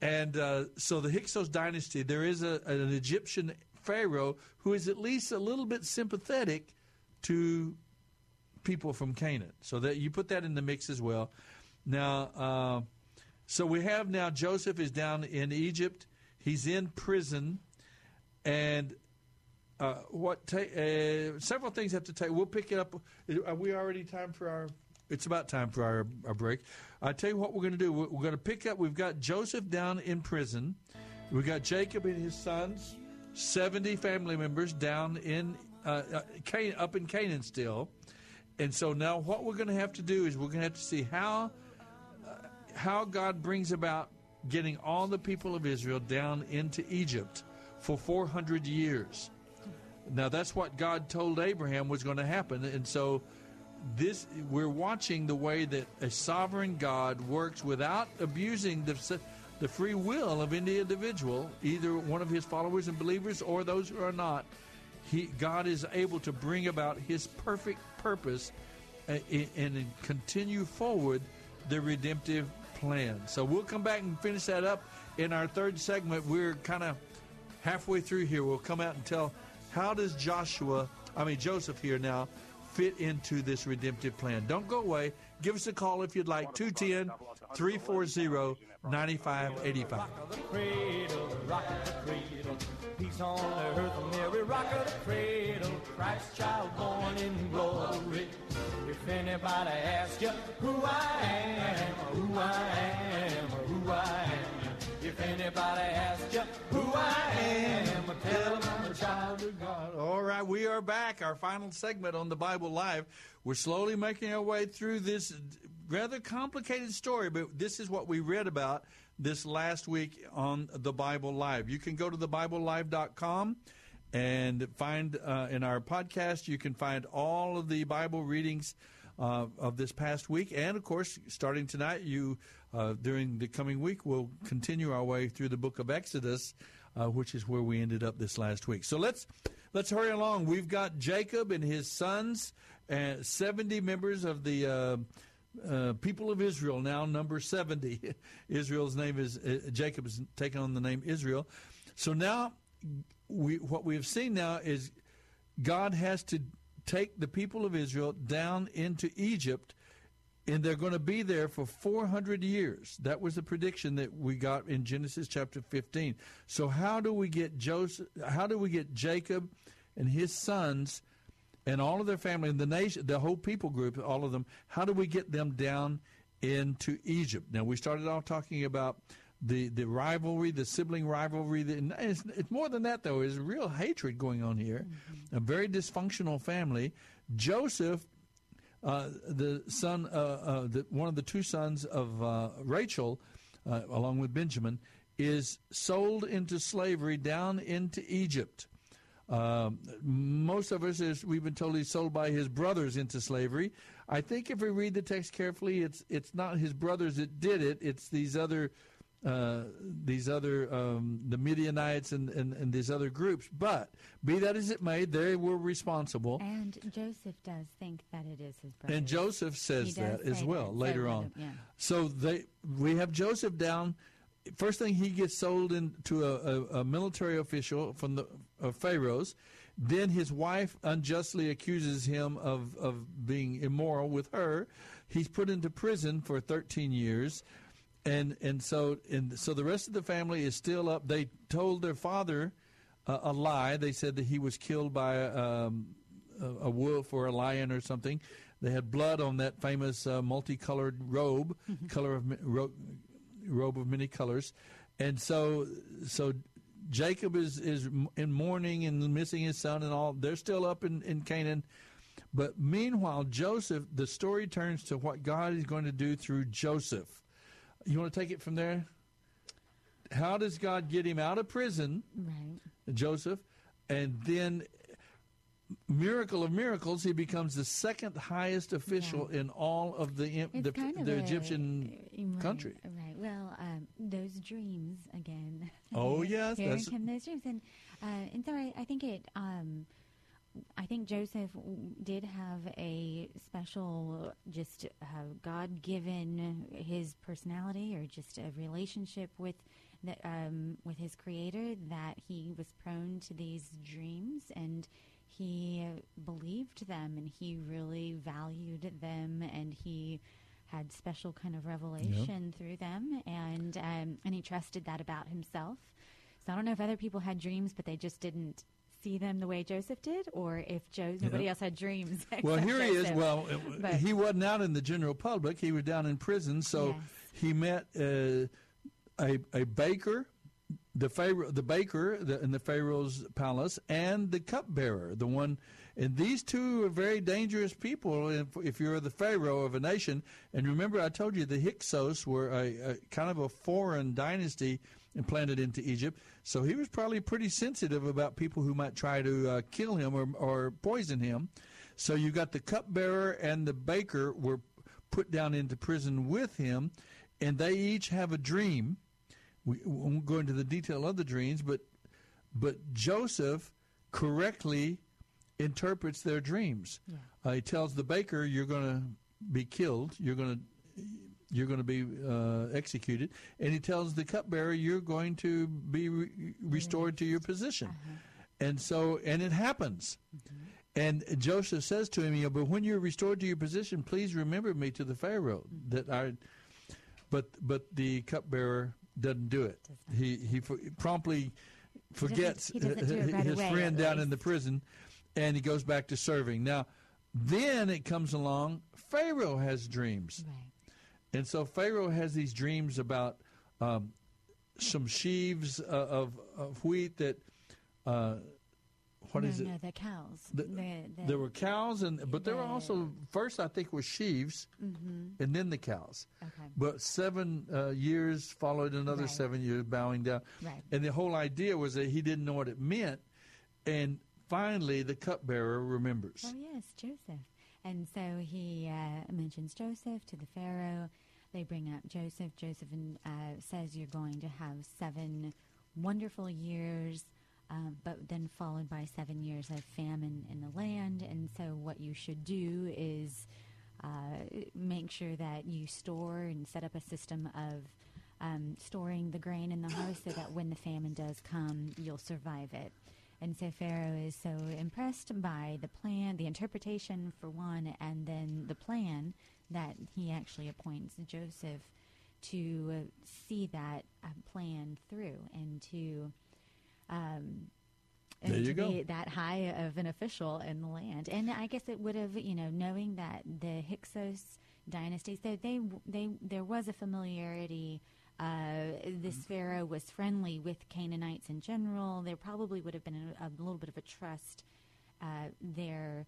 And so the Hyksos dynasty, there is an Egyptian pharaoh who is at least a little bit sympathetic to people from Canaan. So that you put that in the mix as well. Now, so we have now Joseph is down in Egypt. He's in prison. And several things have to take. We'll pick it up. Are we already time for our... It's about time for our break. I tell you what we're going to do. We're going to pick up. We've got Joseph down in prison. We've got Jacob and his sons, 70 family members down in up in Canaan still. And so now what we're going to have to do is we're going to have to see how God brings about getting all the people of Israel down into Egypt for 400 years. Now, that's what God told Abraham was going to happen. And so... we're watching the way that a sovereign God works without abusing the free will of any individual, either one of his followers and believers or those who are not. God is able to bring about his perfect purpose and continue forward the redemptive plan. So we'll come back and finish that up in our third segment. We're kind of halfway through here. We'll come out and tell how does Joseph here now fit into this redemptive plan. Don't go away. Give us a call if you'd like, 210-340-9585. Peace on earth, Mary, rock of the cradle, Christ child born in glory. If anybody asks you who I am, who I am, who I am, if anybody asks you who I am, tell them I'm a child of God. All right, we are back. Our final segment on the Bible Live. We're slowly making our way through this rather complicated story, but this is what we read about this last week on the Bible Live. You can go to thebiblelive.com and find in our podcast, you can find all of the Bible readings of this past week. And, of course, starting tonight, during the coming week, we'll continue our way through the book of Exodus, which is where we ended up this last week. So let's hurry along. We've got Jacob and his sons, 70 members of the people of Israel, now number 70. Israel's name is Jacob has taken on the name Israel. So now what we have seen now is God has to take the people of Israel down into Egypt, and they're going to be there for 400 years. That was the prediction that we got in Genesis chapter 15. So how do we get Jacob and his sons and all of their family and the nation, the whole people group, all of them, how do we get them down into Egypt? Now, we started off talking about the rivalry, the sibling rivalry. It's more than that, though. There's real hatred going on here, a very dysfunctional family. Joseph, the son, one of the two sons of Rachel, along with Benjamin, is sold into slavery down into Egypt. Most of us, as we've been told, he's sold by his brothers into slavery. I think if we read the text carefully, it's not his brothers that did it. It's these other the Midianites and these other groups. But be that as it may, they were responsible. And Joseph does think that it is his brother. And Joseph says that as well later on. Yeah. So we have Joseph down. First thing, he gets sold into a military official from the Pharaoh's. Then his wife unjustly accuses him of being immoral with her. He's put into prison for 13 years. And so the rest of the family is still up. They told their father a lie. They said that he was killed by a wolf or a lion or something. They had blood on that famous multicolored robe, robe of many colors. And so Jacob is in mourning and missing his son and all. They're still up in Canaan. But meanwhile, Joseph, the story turns to what God is going to do through Joseph. You want to take it from there? How does God get him out of prison, right, Joseph? And then, miracle of miracles, he becomes the second highest official in all of the Egyptian country. Right. Well, those dreams again. Oh, yes. Here come those dreams. And so I think it... I think Joseph did have a special, just God-given, his personality or just a relationship with that, with his creator, that he was prone to these dreams and he believed them and he really valued them and he had special kind of revelation through them, and he trusted that about himself. So I don't know if other people had dreams, but they just didn't see them the way Joseph did, or if nobody else had dreams. Well, here he is. Well, he wasn't out in the general public. He was down in prison, so he met a baker, the baker in the Pharaoh's palace, and the cupbearer, the one. And these two are very dangerous people if you're the Pharaoh of a nation. And remember, I told you the Hyksos were a kind of a foreign dynasty implanted into Egypt. So he was probably pretty sensitive about people who might try to kill him or poison him. So you got the cupbearer and the baker were put down into prison with him, and they each have a dream. We won't go into the detail of the dreams, but Joseph correctly interprets their dreams. Yeah. He tells the baker, "You're going to be killed. You're going to be executed." And he tells the cupbearer, "You're going to be restored to your position." Uh-huh. And so, and it happens. Mm-hmm. And Joseph says to him, "You know, but when you're restored to your position, please remember me to the Pharaoh." Mm-hmm. But the cupbearer doesn't do it. He promptly forgets his friend down in the prison. And he goes back to serving. Now, then it comes along, Pharaoh has dreams. Right. And so Pharaoh has these dreams about some sheaves of wheat that, the cows. There were cows, but there were also, first I think were sheaves, mm-hmm. and then the cows. Okay. But 7 years followed another 7 years bowing down. Right. And the whole idea was that he didn't know what it meant. And finally, the cupbearer remembers. Oh, yes, Joseph. And so he mentions Joseph to the Pharaoh. They bring up Joseph. Joseph says, "You're going to have 7 wonderful years, but then followed by 7 years of famine in the land. And so what you should do is make sure that you store and set up a system of storing the grain in the house so that when the famine does come, you'll survive it." And so Pharaoh is so impressed by the plan, the interpretation for one, and then the plan, that he actually appoints Joseph to see that plan through and to be that high of an official in the land. And I guess it would have, knowing that the Hyksos dynasty, so they there was a familiarity. This Pharaoh was friendly with Canaanites in general. There probably would have been a little bit of a trust there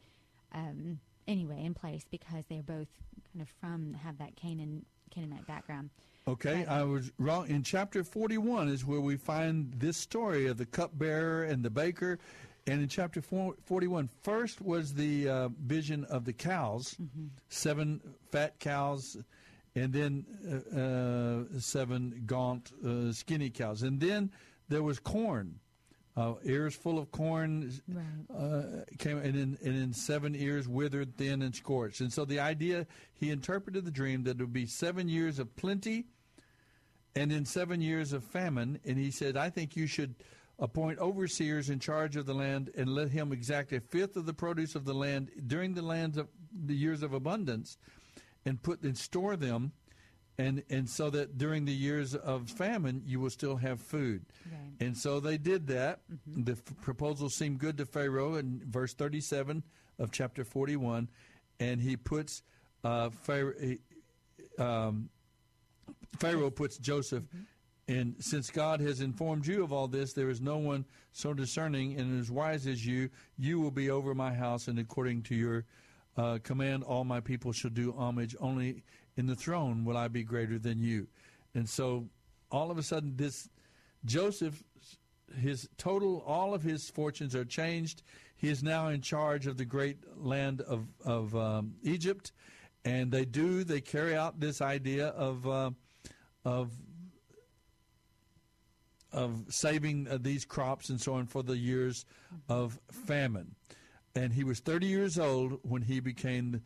anyway in place, because they're both kind of have that Canaanite background. Okay, I was wrong. In chapter 41 is where we find this story of the cupbearer and the baker. And in chapter 41, first was the vision of the cows, mm-hmm. 7 fat cows. And then 7 gaunt, skinny cows. And then there was corn, ears full of corn, came, and in 7 ears withered, thin, and scorched. And so the idea, he interpreted the dream that it would be 7 years of plenty and then 7 years of famine. And he said, "I think you should appoint overseers in charge of the land and let him exact 1/5 of the produce of the land during the years of abundance, and store them, and so that during the years of famine you will still have food." Right. And so they did that. Mm-hmm. The proposal seemed good to Pharaoh in verse 37 of chapter 41, and he puts Pharaoh puts Joseph, mm-hmm. and "Since God has informed you of all this, there is no one so discerning and as wise as you. You will be over my house, and according to your command, all my people shall do homage. Only in the throne will I be greater than you." And so all of a sudden, this Joseph, all of his fortunes are changed. He is now in charge of the great land of Egypt. And they carry out this idea of saving these crops and so on for the years of famine. And he was 30 years old when he became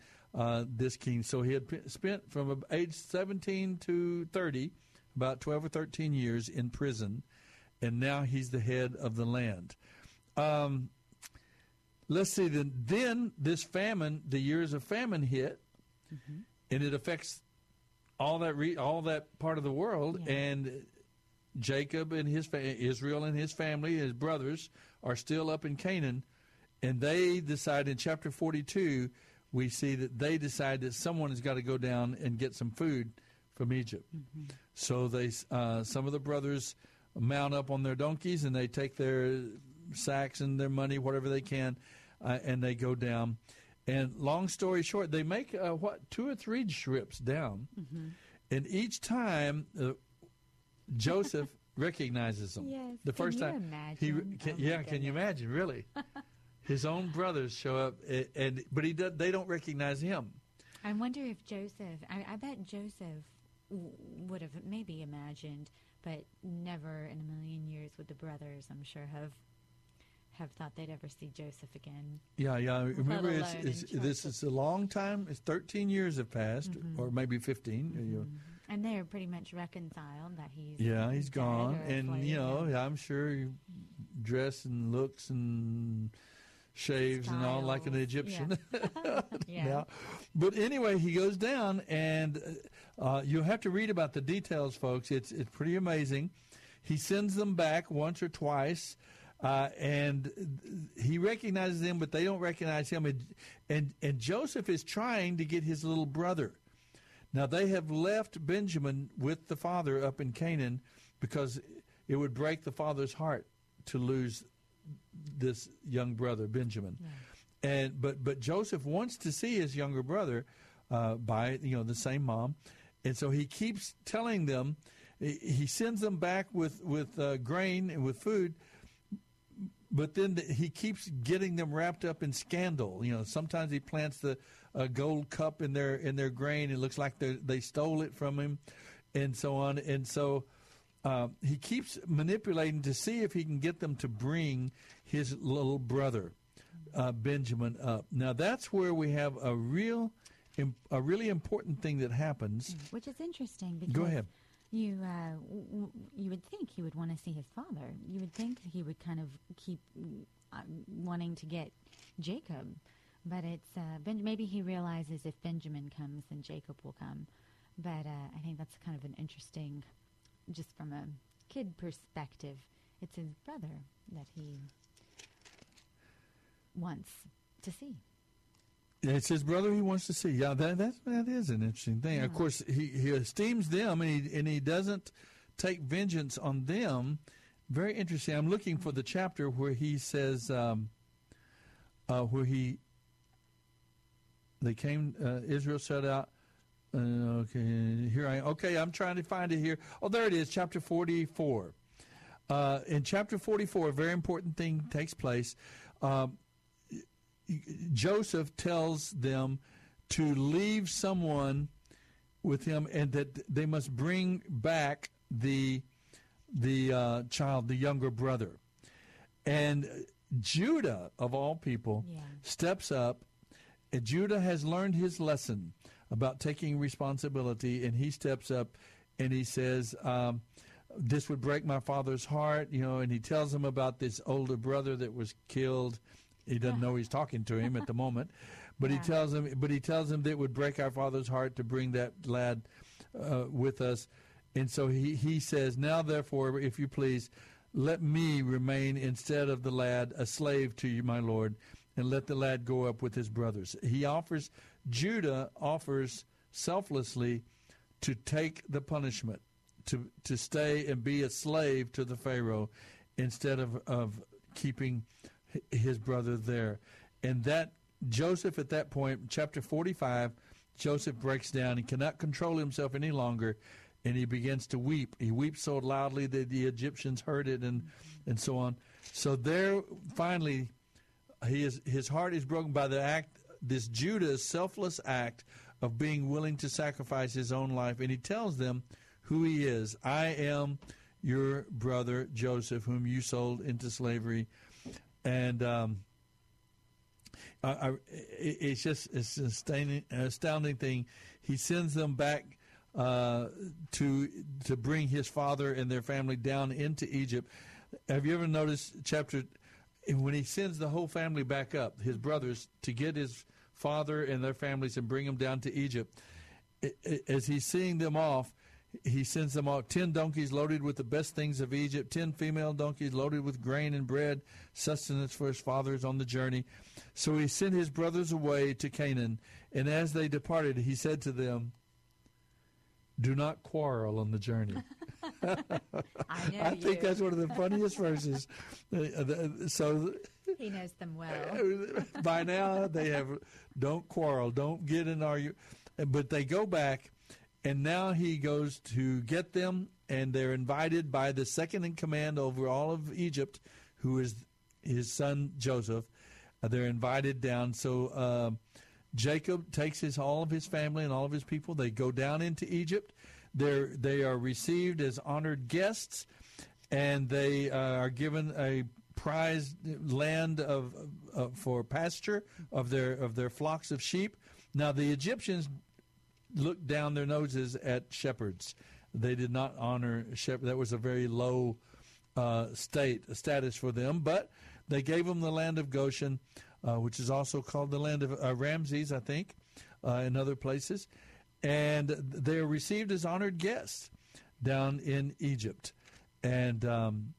this king. So he had spent from age 17 to 30, about 12 or 13 years in prison, and now he's the head of the land. Let's see, then this famine, the years of famine hit, mm-hmm. and it affects all that part of the world, yeah. and Jacob and his Israel and his family, his brothers, are still up in Canaan, and they decide in chapter 42, we see that they decide that someone has got to go down and get some food from Egypt. Mm-hmm. So they, some of the brothers mount up on their donkeys, and they take their sacks and their money, whatever they can, and they go down. And long story short, they make, 2 or 3 trips down, mm-hmm. and each time Joseph recognizes them. Yes. The first time. Imagine? Can you imagine, really? His own brothers show up, but they don't recognize him. I wonder if Joseph, I bet Joseph would have maybe imagined, but never in a million years would the brothers, I'm sure, have thought they'd ever see Joseph again. Yeah. Remember, this is a long time. It's 13 years have passed, mm-hmm. or maybe 15. Mm-hmm. And they're pretty much reconciled that he's... Yeah, he's gone. And, I'm sure he dress and looks and shaves and all like an Egyptian. Yeah. yeah. Now, but anyway, he goes down, and you'll have to read about the details, folks. It's pretty amazing. He sends them back once or twice, and he recognizes them, but they don't recognize him. And Joseph is trying to get his little brother. Now, they have left Benjamin with the father up in Canaan because it would break the father's heart to lose this young brother, Benjamin. Yeah. But Joseph wants to see his younger brother by the same mom. And so he keeps telling them, he sends them back with grain and with food, but then he keeps getting them wrapped up in scandal. Sometimes he plants a gold cup in their grain. It looks like they stole it from him, and so on. And so he keeps manipulating to see if he can get them to bring his little brother Benjamin up. Now that's where we have a really important thing that happens, which is interesting. Because go ahead. You would think he would want to see his father. You would think he would kind of keep wanting to get Jacob. But it's maybe he realizes if Benjamin comes, then Jacob will come. But I think that's kind of an interesting, just from a kid perspective, it's his brother that he wants to see. It's his brother he wants to see. Yeah, that is an interesting thing. Yeah. Of course, he esteems them, and he doesn't take vengeance on them. Very interesting. I'm looking for the chapter where he says, they came, Israel set out, I'm trying to find it here. Oh, there it is, chapter 44. In chapter 44, a very important thing takes place. Joseph tells them to leave someone with him and that they must bring back the child, the younger brother. And Judah, of all people, steps up, and Judah has learned his lesson about taking responsibility, and he steps up and he says, this would break my father's heart, and he tells him about this older brother that was killed. He doesn't know he's talking to him at the moment, but he tells him that it would break our father's heart to bring that lad with us. And so he says, now therefore, if you please, let me remain instead of the lad a slave to you, my lord, and let the lad go up with his brothers. Judah offers selflessly to take the punishment, to stay and be a slave to the Pharaoh instead of keeping his brother there. And that Joseph at that point, chapter 45, Joseph breaks down and cannot control himself any longer. And he begins to weep. He weeps so loudly that the Egyptians heard it, and so on. So there, finally, his heart is broken by the act, this Judah's selfless act of being willing to sacrifice his own life. And he tells them who he is. I am your brother Joseph, whom you sold into slavery. And it's just an astounding thing. He sends them back to bring his father and their family down into Egypt. Have you ever noticed chapter when he sends the whole family back up, his brothers, to get his father and their families and bring them down to Egypt? As he's seeing them off, he sends them off 10 donkeys loaded with the best things of Egypt, 10 female donkeys loaded with grain and bread, sustenance for his fathers on the journey. So he sent his brothers away to Canaan, and as they departed, he said to them, "Do not quarrel on the journey." I think that's one of the funniest verses. So he knows them well. By now they have, don't quarrel, don't get in argument. But they go back. And now he goes to get them, and they're invited by the second in command over all of Egypt, who is his son Joseph. They're invited down. So Jacob takes all of his family and all of his people. They go down into Egypt. They are received as honored guests, and they are given a prized land for pasture of their flocks of sheep. Now the Egyptians looked down their noses at shepherds. They did not honor shepherds. That was a very low status for them. But they gave them the land of Goshen, which is also called the land of Ramses, I think, in other places. And they are received as honored guests down in Egypt. And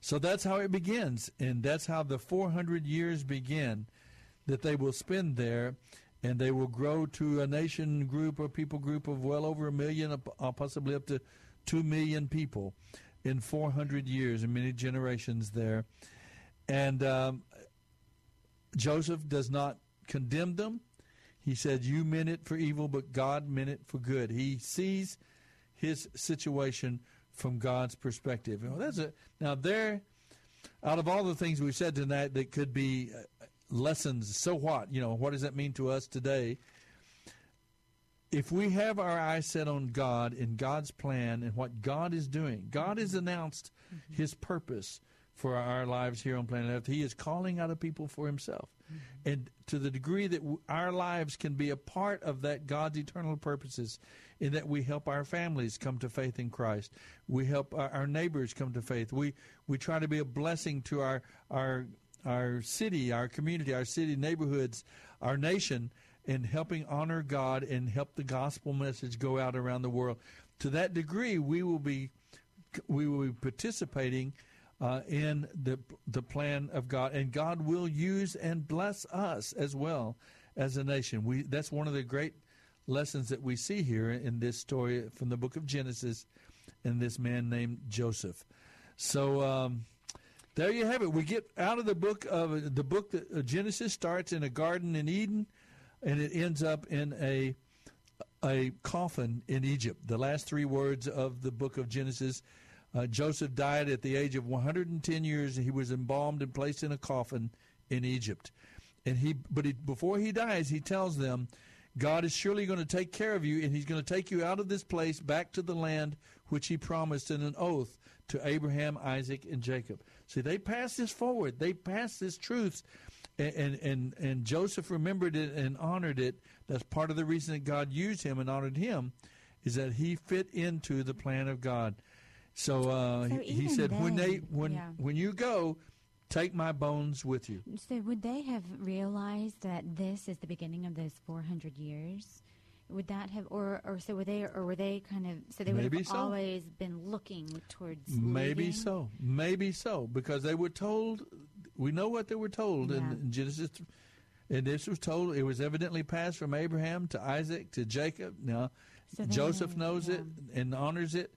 so that's how it begins. And that's how the 400 years begin that they will spend there. And they will grow to a nation group or people group of well over 1 million, possibly up to 2 million people in 400 years and many generations there. And Joseph does not condemn them. He said, "You meant it for evil, but God meant it for good." He sees his situation from God's perspective. Well, that's it. Now, there, out of all the things we've said tonight that could be lessons, so what? You know, what does that mean to us today? If we have our eyes set on God and God's plan and what God is doing, God has announced his purpose for our lives here on planet Earth. He is calling out a people for himself. And to the degree that our lives can be a part of that God's eternal purposes, in that we help our families come to faith in Christ. We help our neighbors come to faith. We try to be a blessing to our city, our community, our city neighborhoods, our nation, in helping honor God and help the gospel message go out around the world. To that degree, we will be participating in the plan of God, and God will use and bless us as well as a nation. That's one of the great lessons that we see here in this story from the book of Genesis, and this man named Joseph. So there you have it. We get out of the book that Genesis starts in a garden in Eden, and it ends up in a coffin in Egypt. The last 3 words of the book of Genesis, Joseph died at the age of 110 years. He was embalmed and placed in a coffin in Egypt. And before he dies, he tells them, God is surely going to take care of you, and he's going to take you out of this place back to the land which he promised in an oath to Abraham, Isaac, and Jacob. See, they passed this forward. They passed this truth, and Joseph remembered it and honored it. That's part of the reason that God used him and honored him, is that he fit into the plan of God. So, he said, when you go, take my bones with you. So would they have realized that this is the beginning of those 400 years? Would that have, or were they always been looking towards leaving? Maybe so, because they were told, we know what they were told in Genesis, and this was told, it was evidently passed from Abraham to Isaac to Jacob. Now, so Joseph knows it and honors it.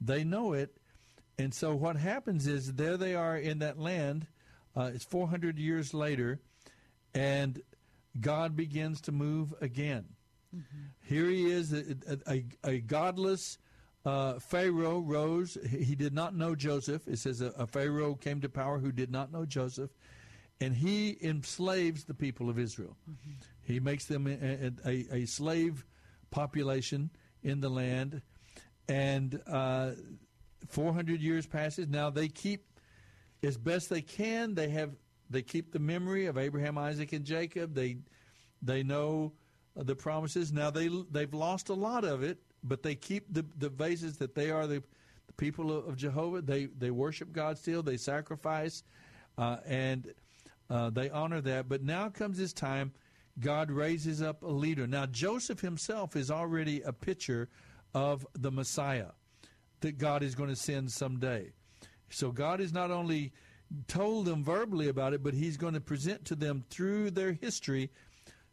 They know it. And so what happens is, there they are in that land. It's 400 years later, and God begins to move again. Here he is, a godless Pharaoh rose. He did not know Joseph. It says a Pharaoh came to power who did not know Joseph, and he enslaves the people of Israel. He makes them a slave population in the land, and 400 years passes. Now they keep, as best they can, they keep the memory of Abraham, Isaac, and Jacob. They know the promises. Now, they've lost a lot of it, but they keep the basis that they are the people of Jehovah. They worship God still. They sacrifice, and they honor that. But now comes this time God raises up a leader. Now, Joseph himself is already a picture of the Messiah that God is going to send someday. So God is not only told them verbally about it, but he's going to present to them through their history.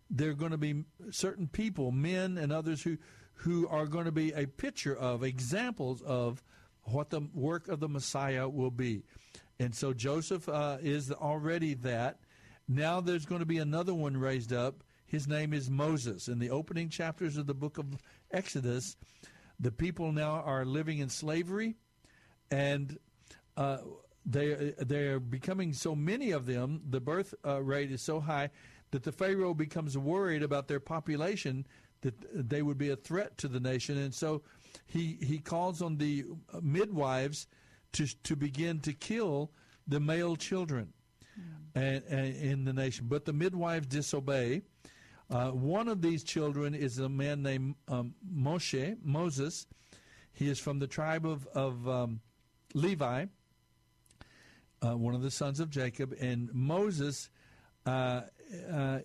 There are going to be certain people, men and others, who are going to be a picture of, examples of what the work of the Messiah will be. And so Joseph is already that. Now there's going to be another one raised up. His name is Moses. In the opening chapters of the book of Exodus, the people now are living in slavery, and they're becoming, so many of them, the birth rate is so high that the Pharaoh becomes worried about their population, that they would be a threat to the nation. And so he calls on the midwives to begin to kill the male children and in the nation. But the midwives disobey. One of these children is a man named Moses. He is from the tribe of Levi, one of the sons of Jacob. And Moses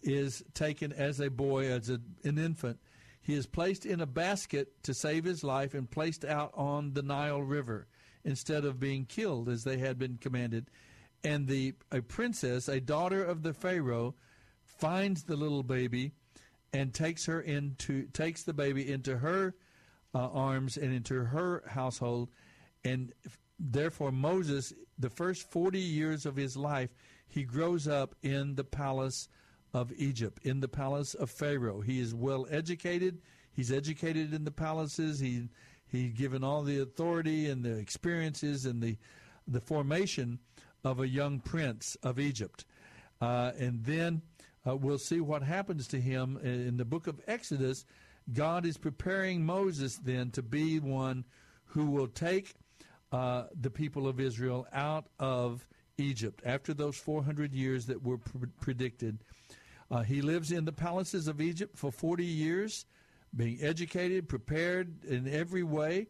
is taken as a boy, as an infant. He is placed in a basket to save his life and placed out on the Nile River instead of being killed as they had been commanded. And a princess, a daughter of the Pharaoh, finds the little baby and takes the baby into her arms and into her household. And therefore Moses, the first 40 years of his life, he grows up in the palace of Egypt, in the palace of Pharaoh. He is well educated. He's educated in the palaces. He's given all the authority and the experiences and the formation of a young prince of Egypt. And then we'll see what happens to him in the book of Exodus. God is preparing Moses then to be one who will take the people of Israel out of Egypt after those 400 years that were predicted. He lives in the palaces of Egypt for 40 years, being educated, prepared in every way.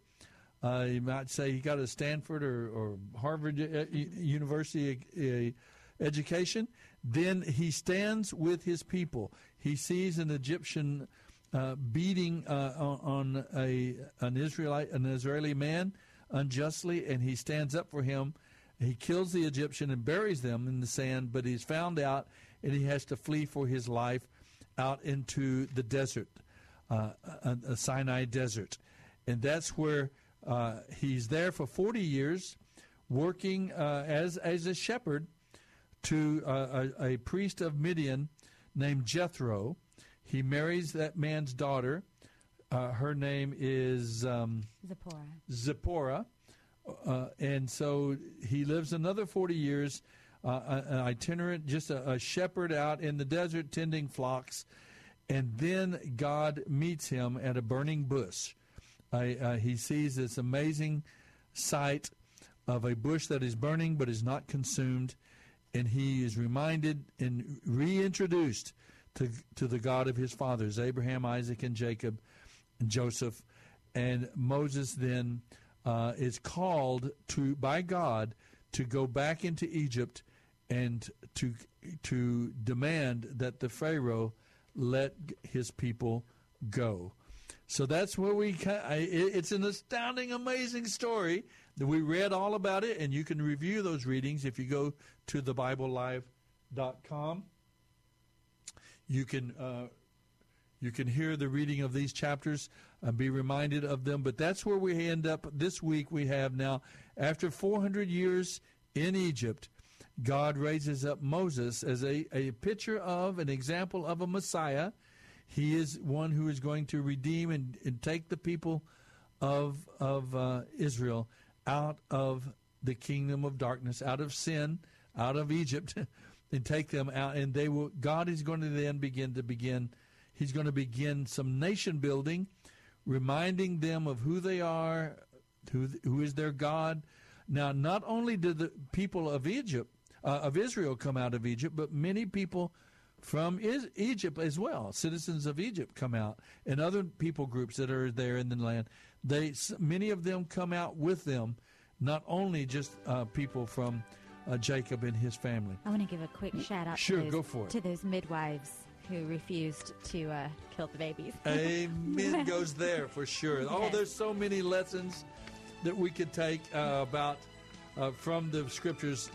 You might say he got a Stanford or Harvard University education. Then he stands with his people. He sees an Egyptian beating on an Israeli man unjustly, and he stands up for him. He kills the Egyptian and buries them in the sand, but he's found out, and he has to flee for his life out into the desert, a Sinai desert. And that's where he's there for 40 years working as a shepherd to a priest of Midian named Jethro. He marries that man's daughter. Her name is Zipporah. And so he lives another 40 years, an itinerant, just a shepherd out in the desert tending flocks. And then God meets him at a burning bush. He sees this amazing sight of a bush that is burning but is not consumed. And he is reminded and reintroduced to the God of his fathers, Abraham, Isaac, and Jacob, and Joseph. And Moses then is called by God to go back into Egypt and to demand that the Pharaoh let his people go. So that's where it's an astounding, amazing story that we read all about it, and you can review those readings if you go to the BibleLive.com. You can hear the reading of these chapters and be reminded of them. But that's where we end up this week. We have now, after 400 years in Egypt, God raises up Moses as a picture of, an example of a Messiah. He is one who is going to redeem and take the people of Israel out of the kingdom of darkness, out of sin, out of Egypt, and take them out. And they will. God is going to then begin. He's going to begin some nation building, reminding them of who they are, who is their God. Now, not only did the people of Israel come out of Egypt, but many people from Egypt as well. Citizens of Egypt come out, and other people groups that are there in the land. Many of them come out with them, not only just people from Jacob and his family. I want to give a quick shout out to those midwives who refused to kill the babies. Amen goes there for sure. Yes. Oh, there's so many lessons that we could take about from the scriptures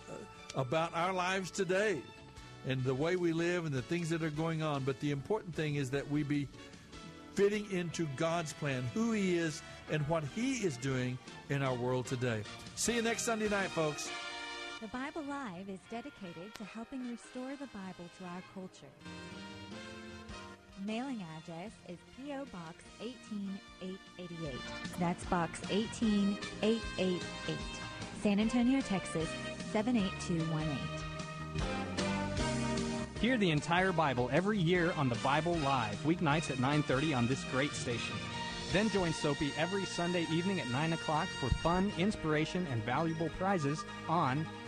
about our lives today and the way we live and the things that are going on. But the important thing is that we be fitting into God's plan, who He is and what He is doing in our world today. See you next Sunday night, folks. The Bible Live is dedicated to helping restore the Bible to our culture. Mailing address is P.O. Box 18888. That's Box 18888. San Antonio, Texas, 78218. Hear the entire Bible every year on the Bible Live, weeknights at 9:30 on this great station. Then join Soapy every Sunday evening at 9 o'clock for fun, inspiration, and valuable prizes on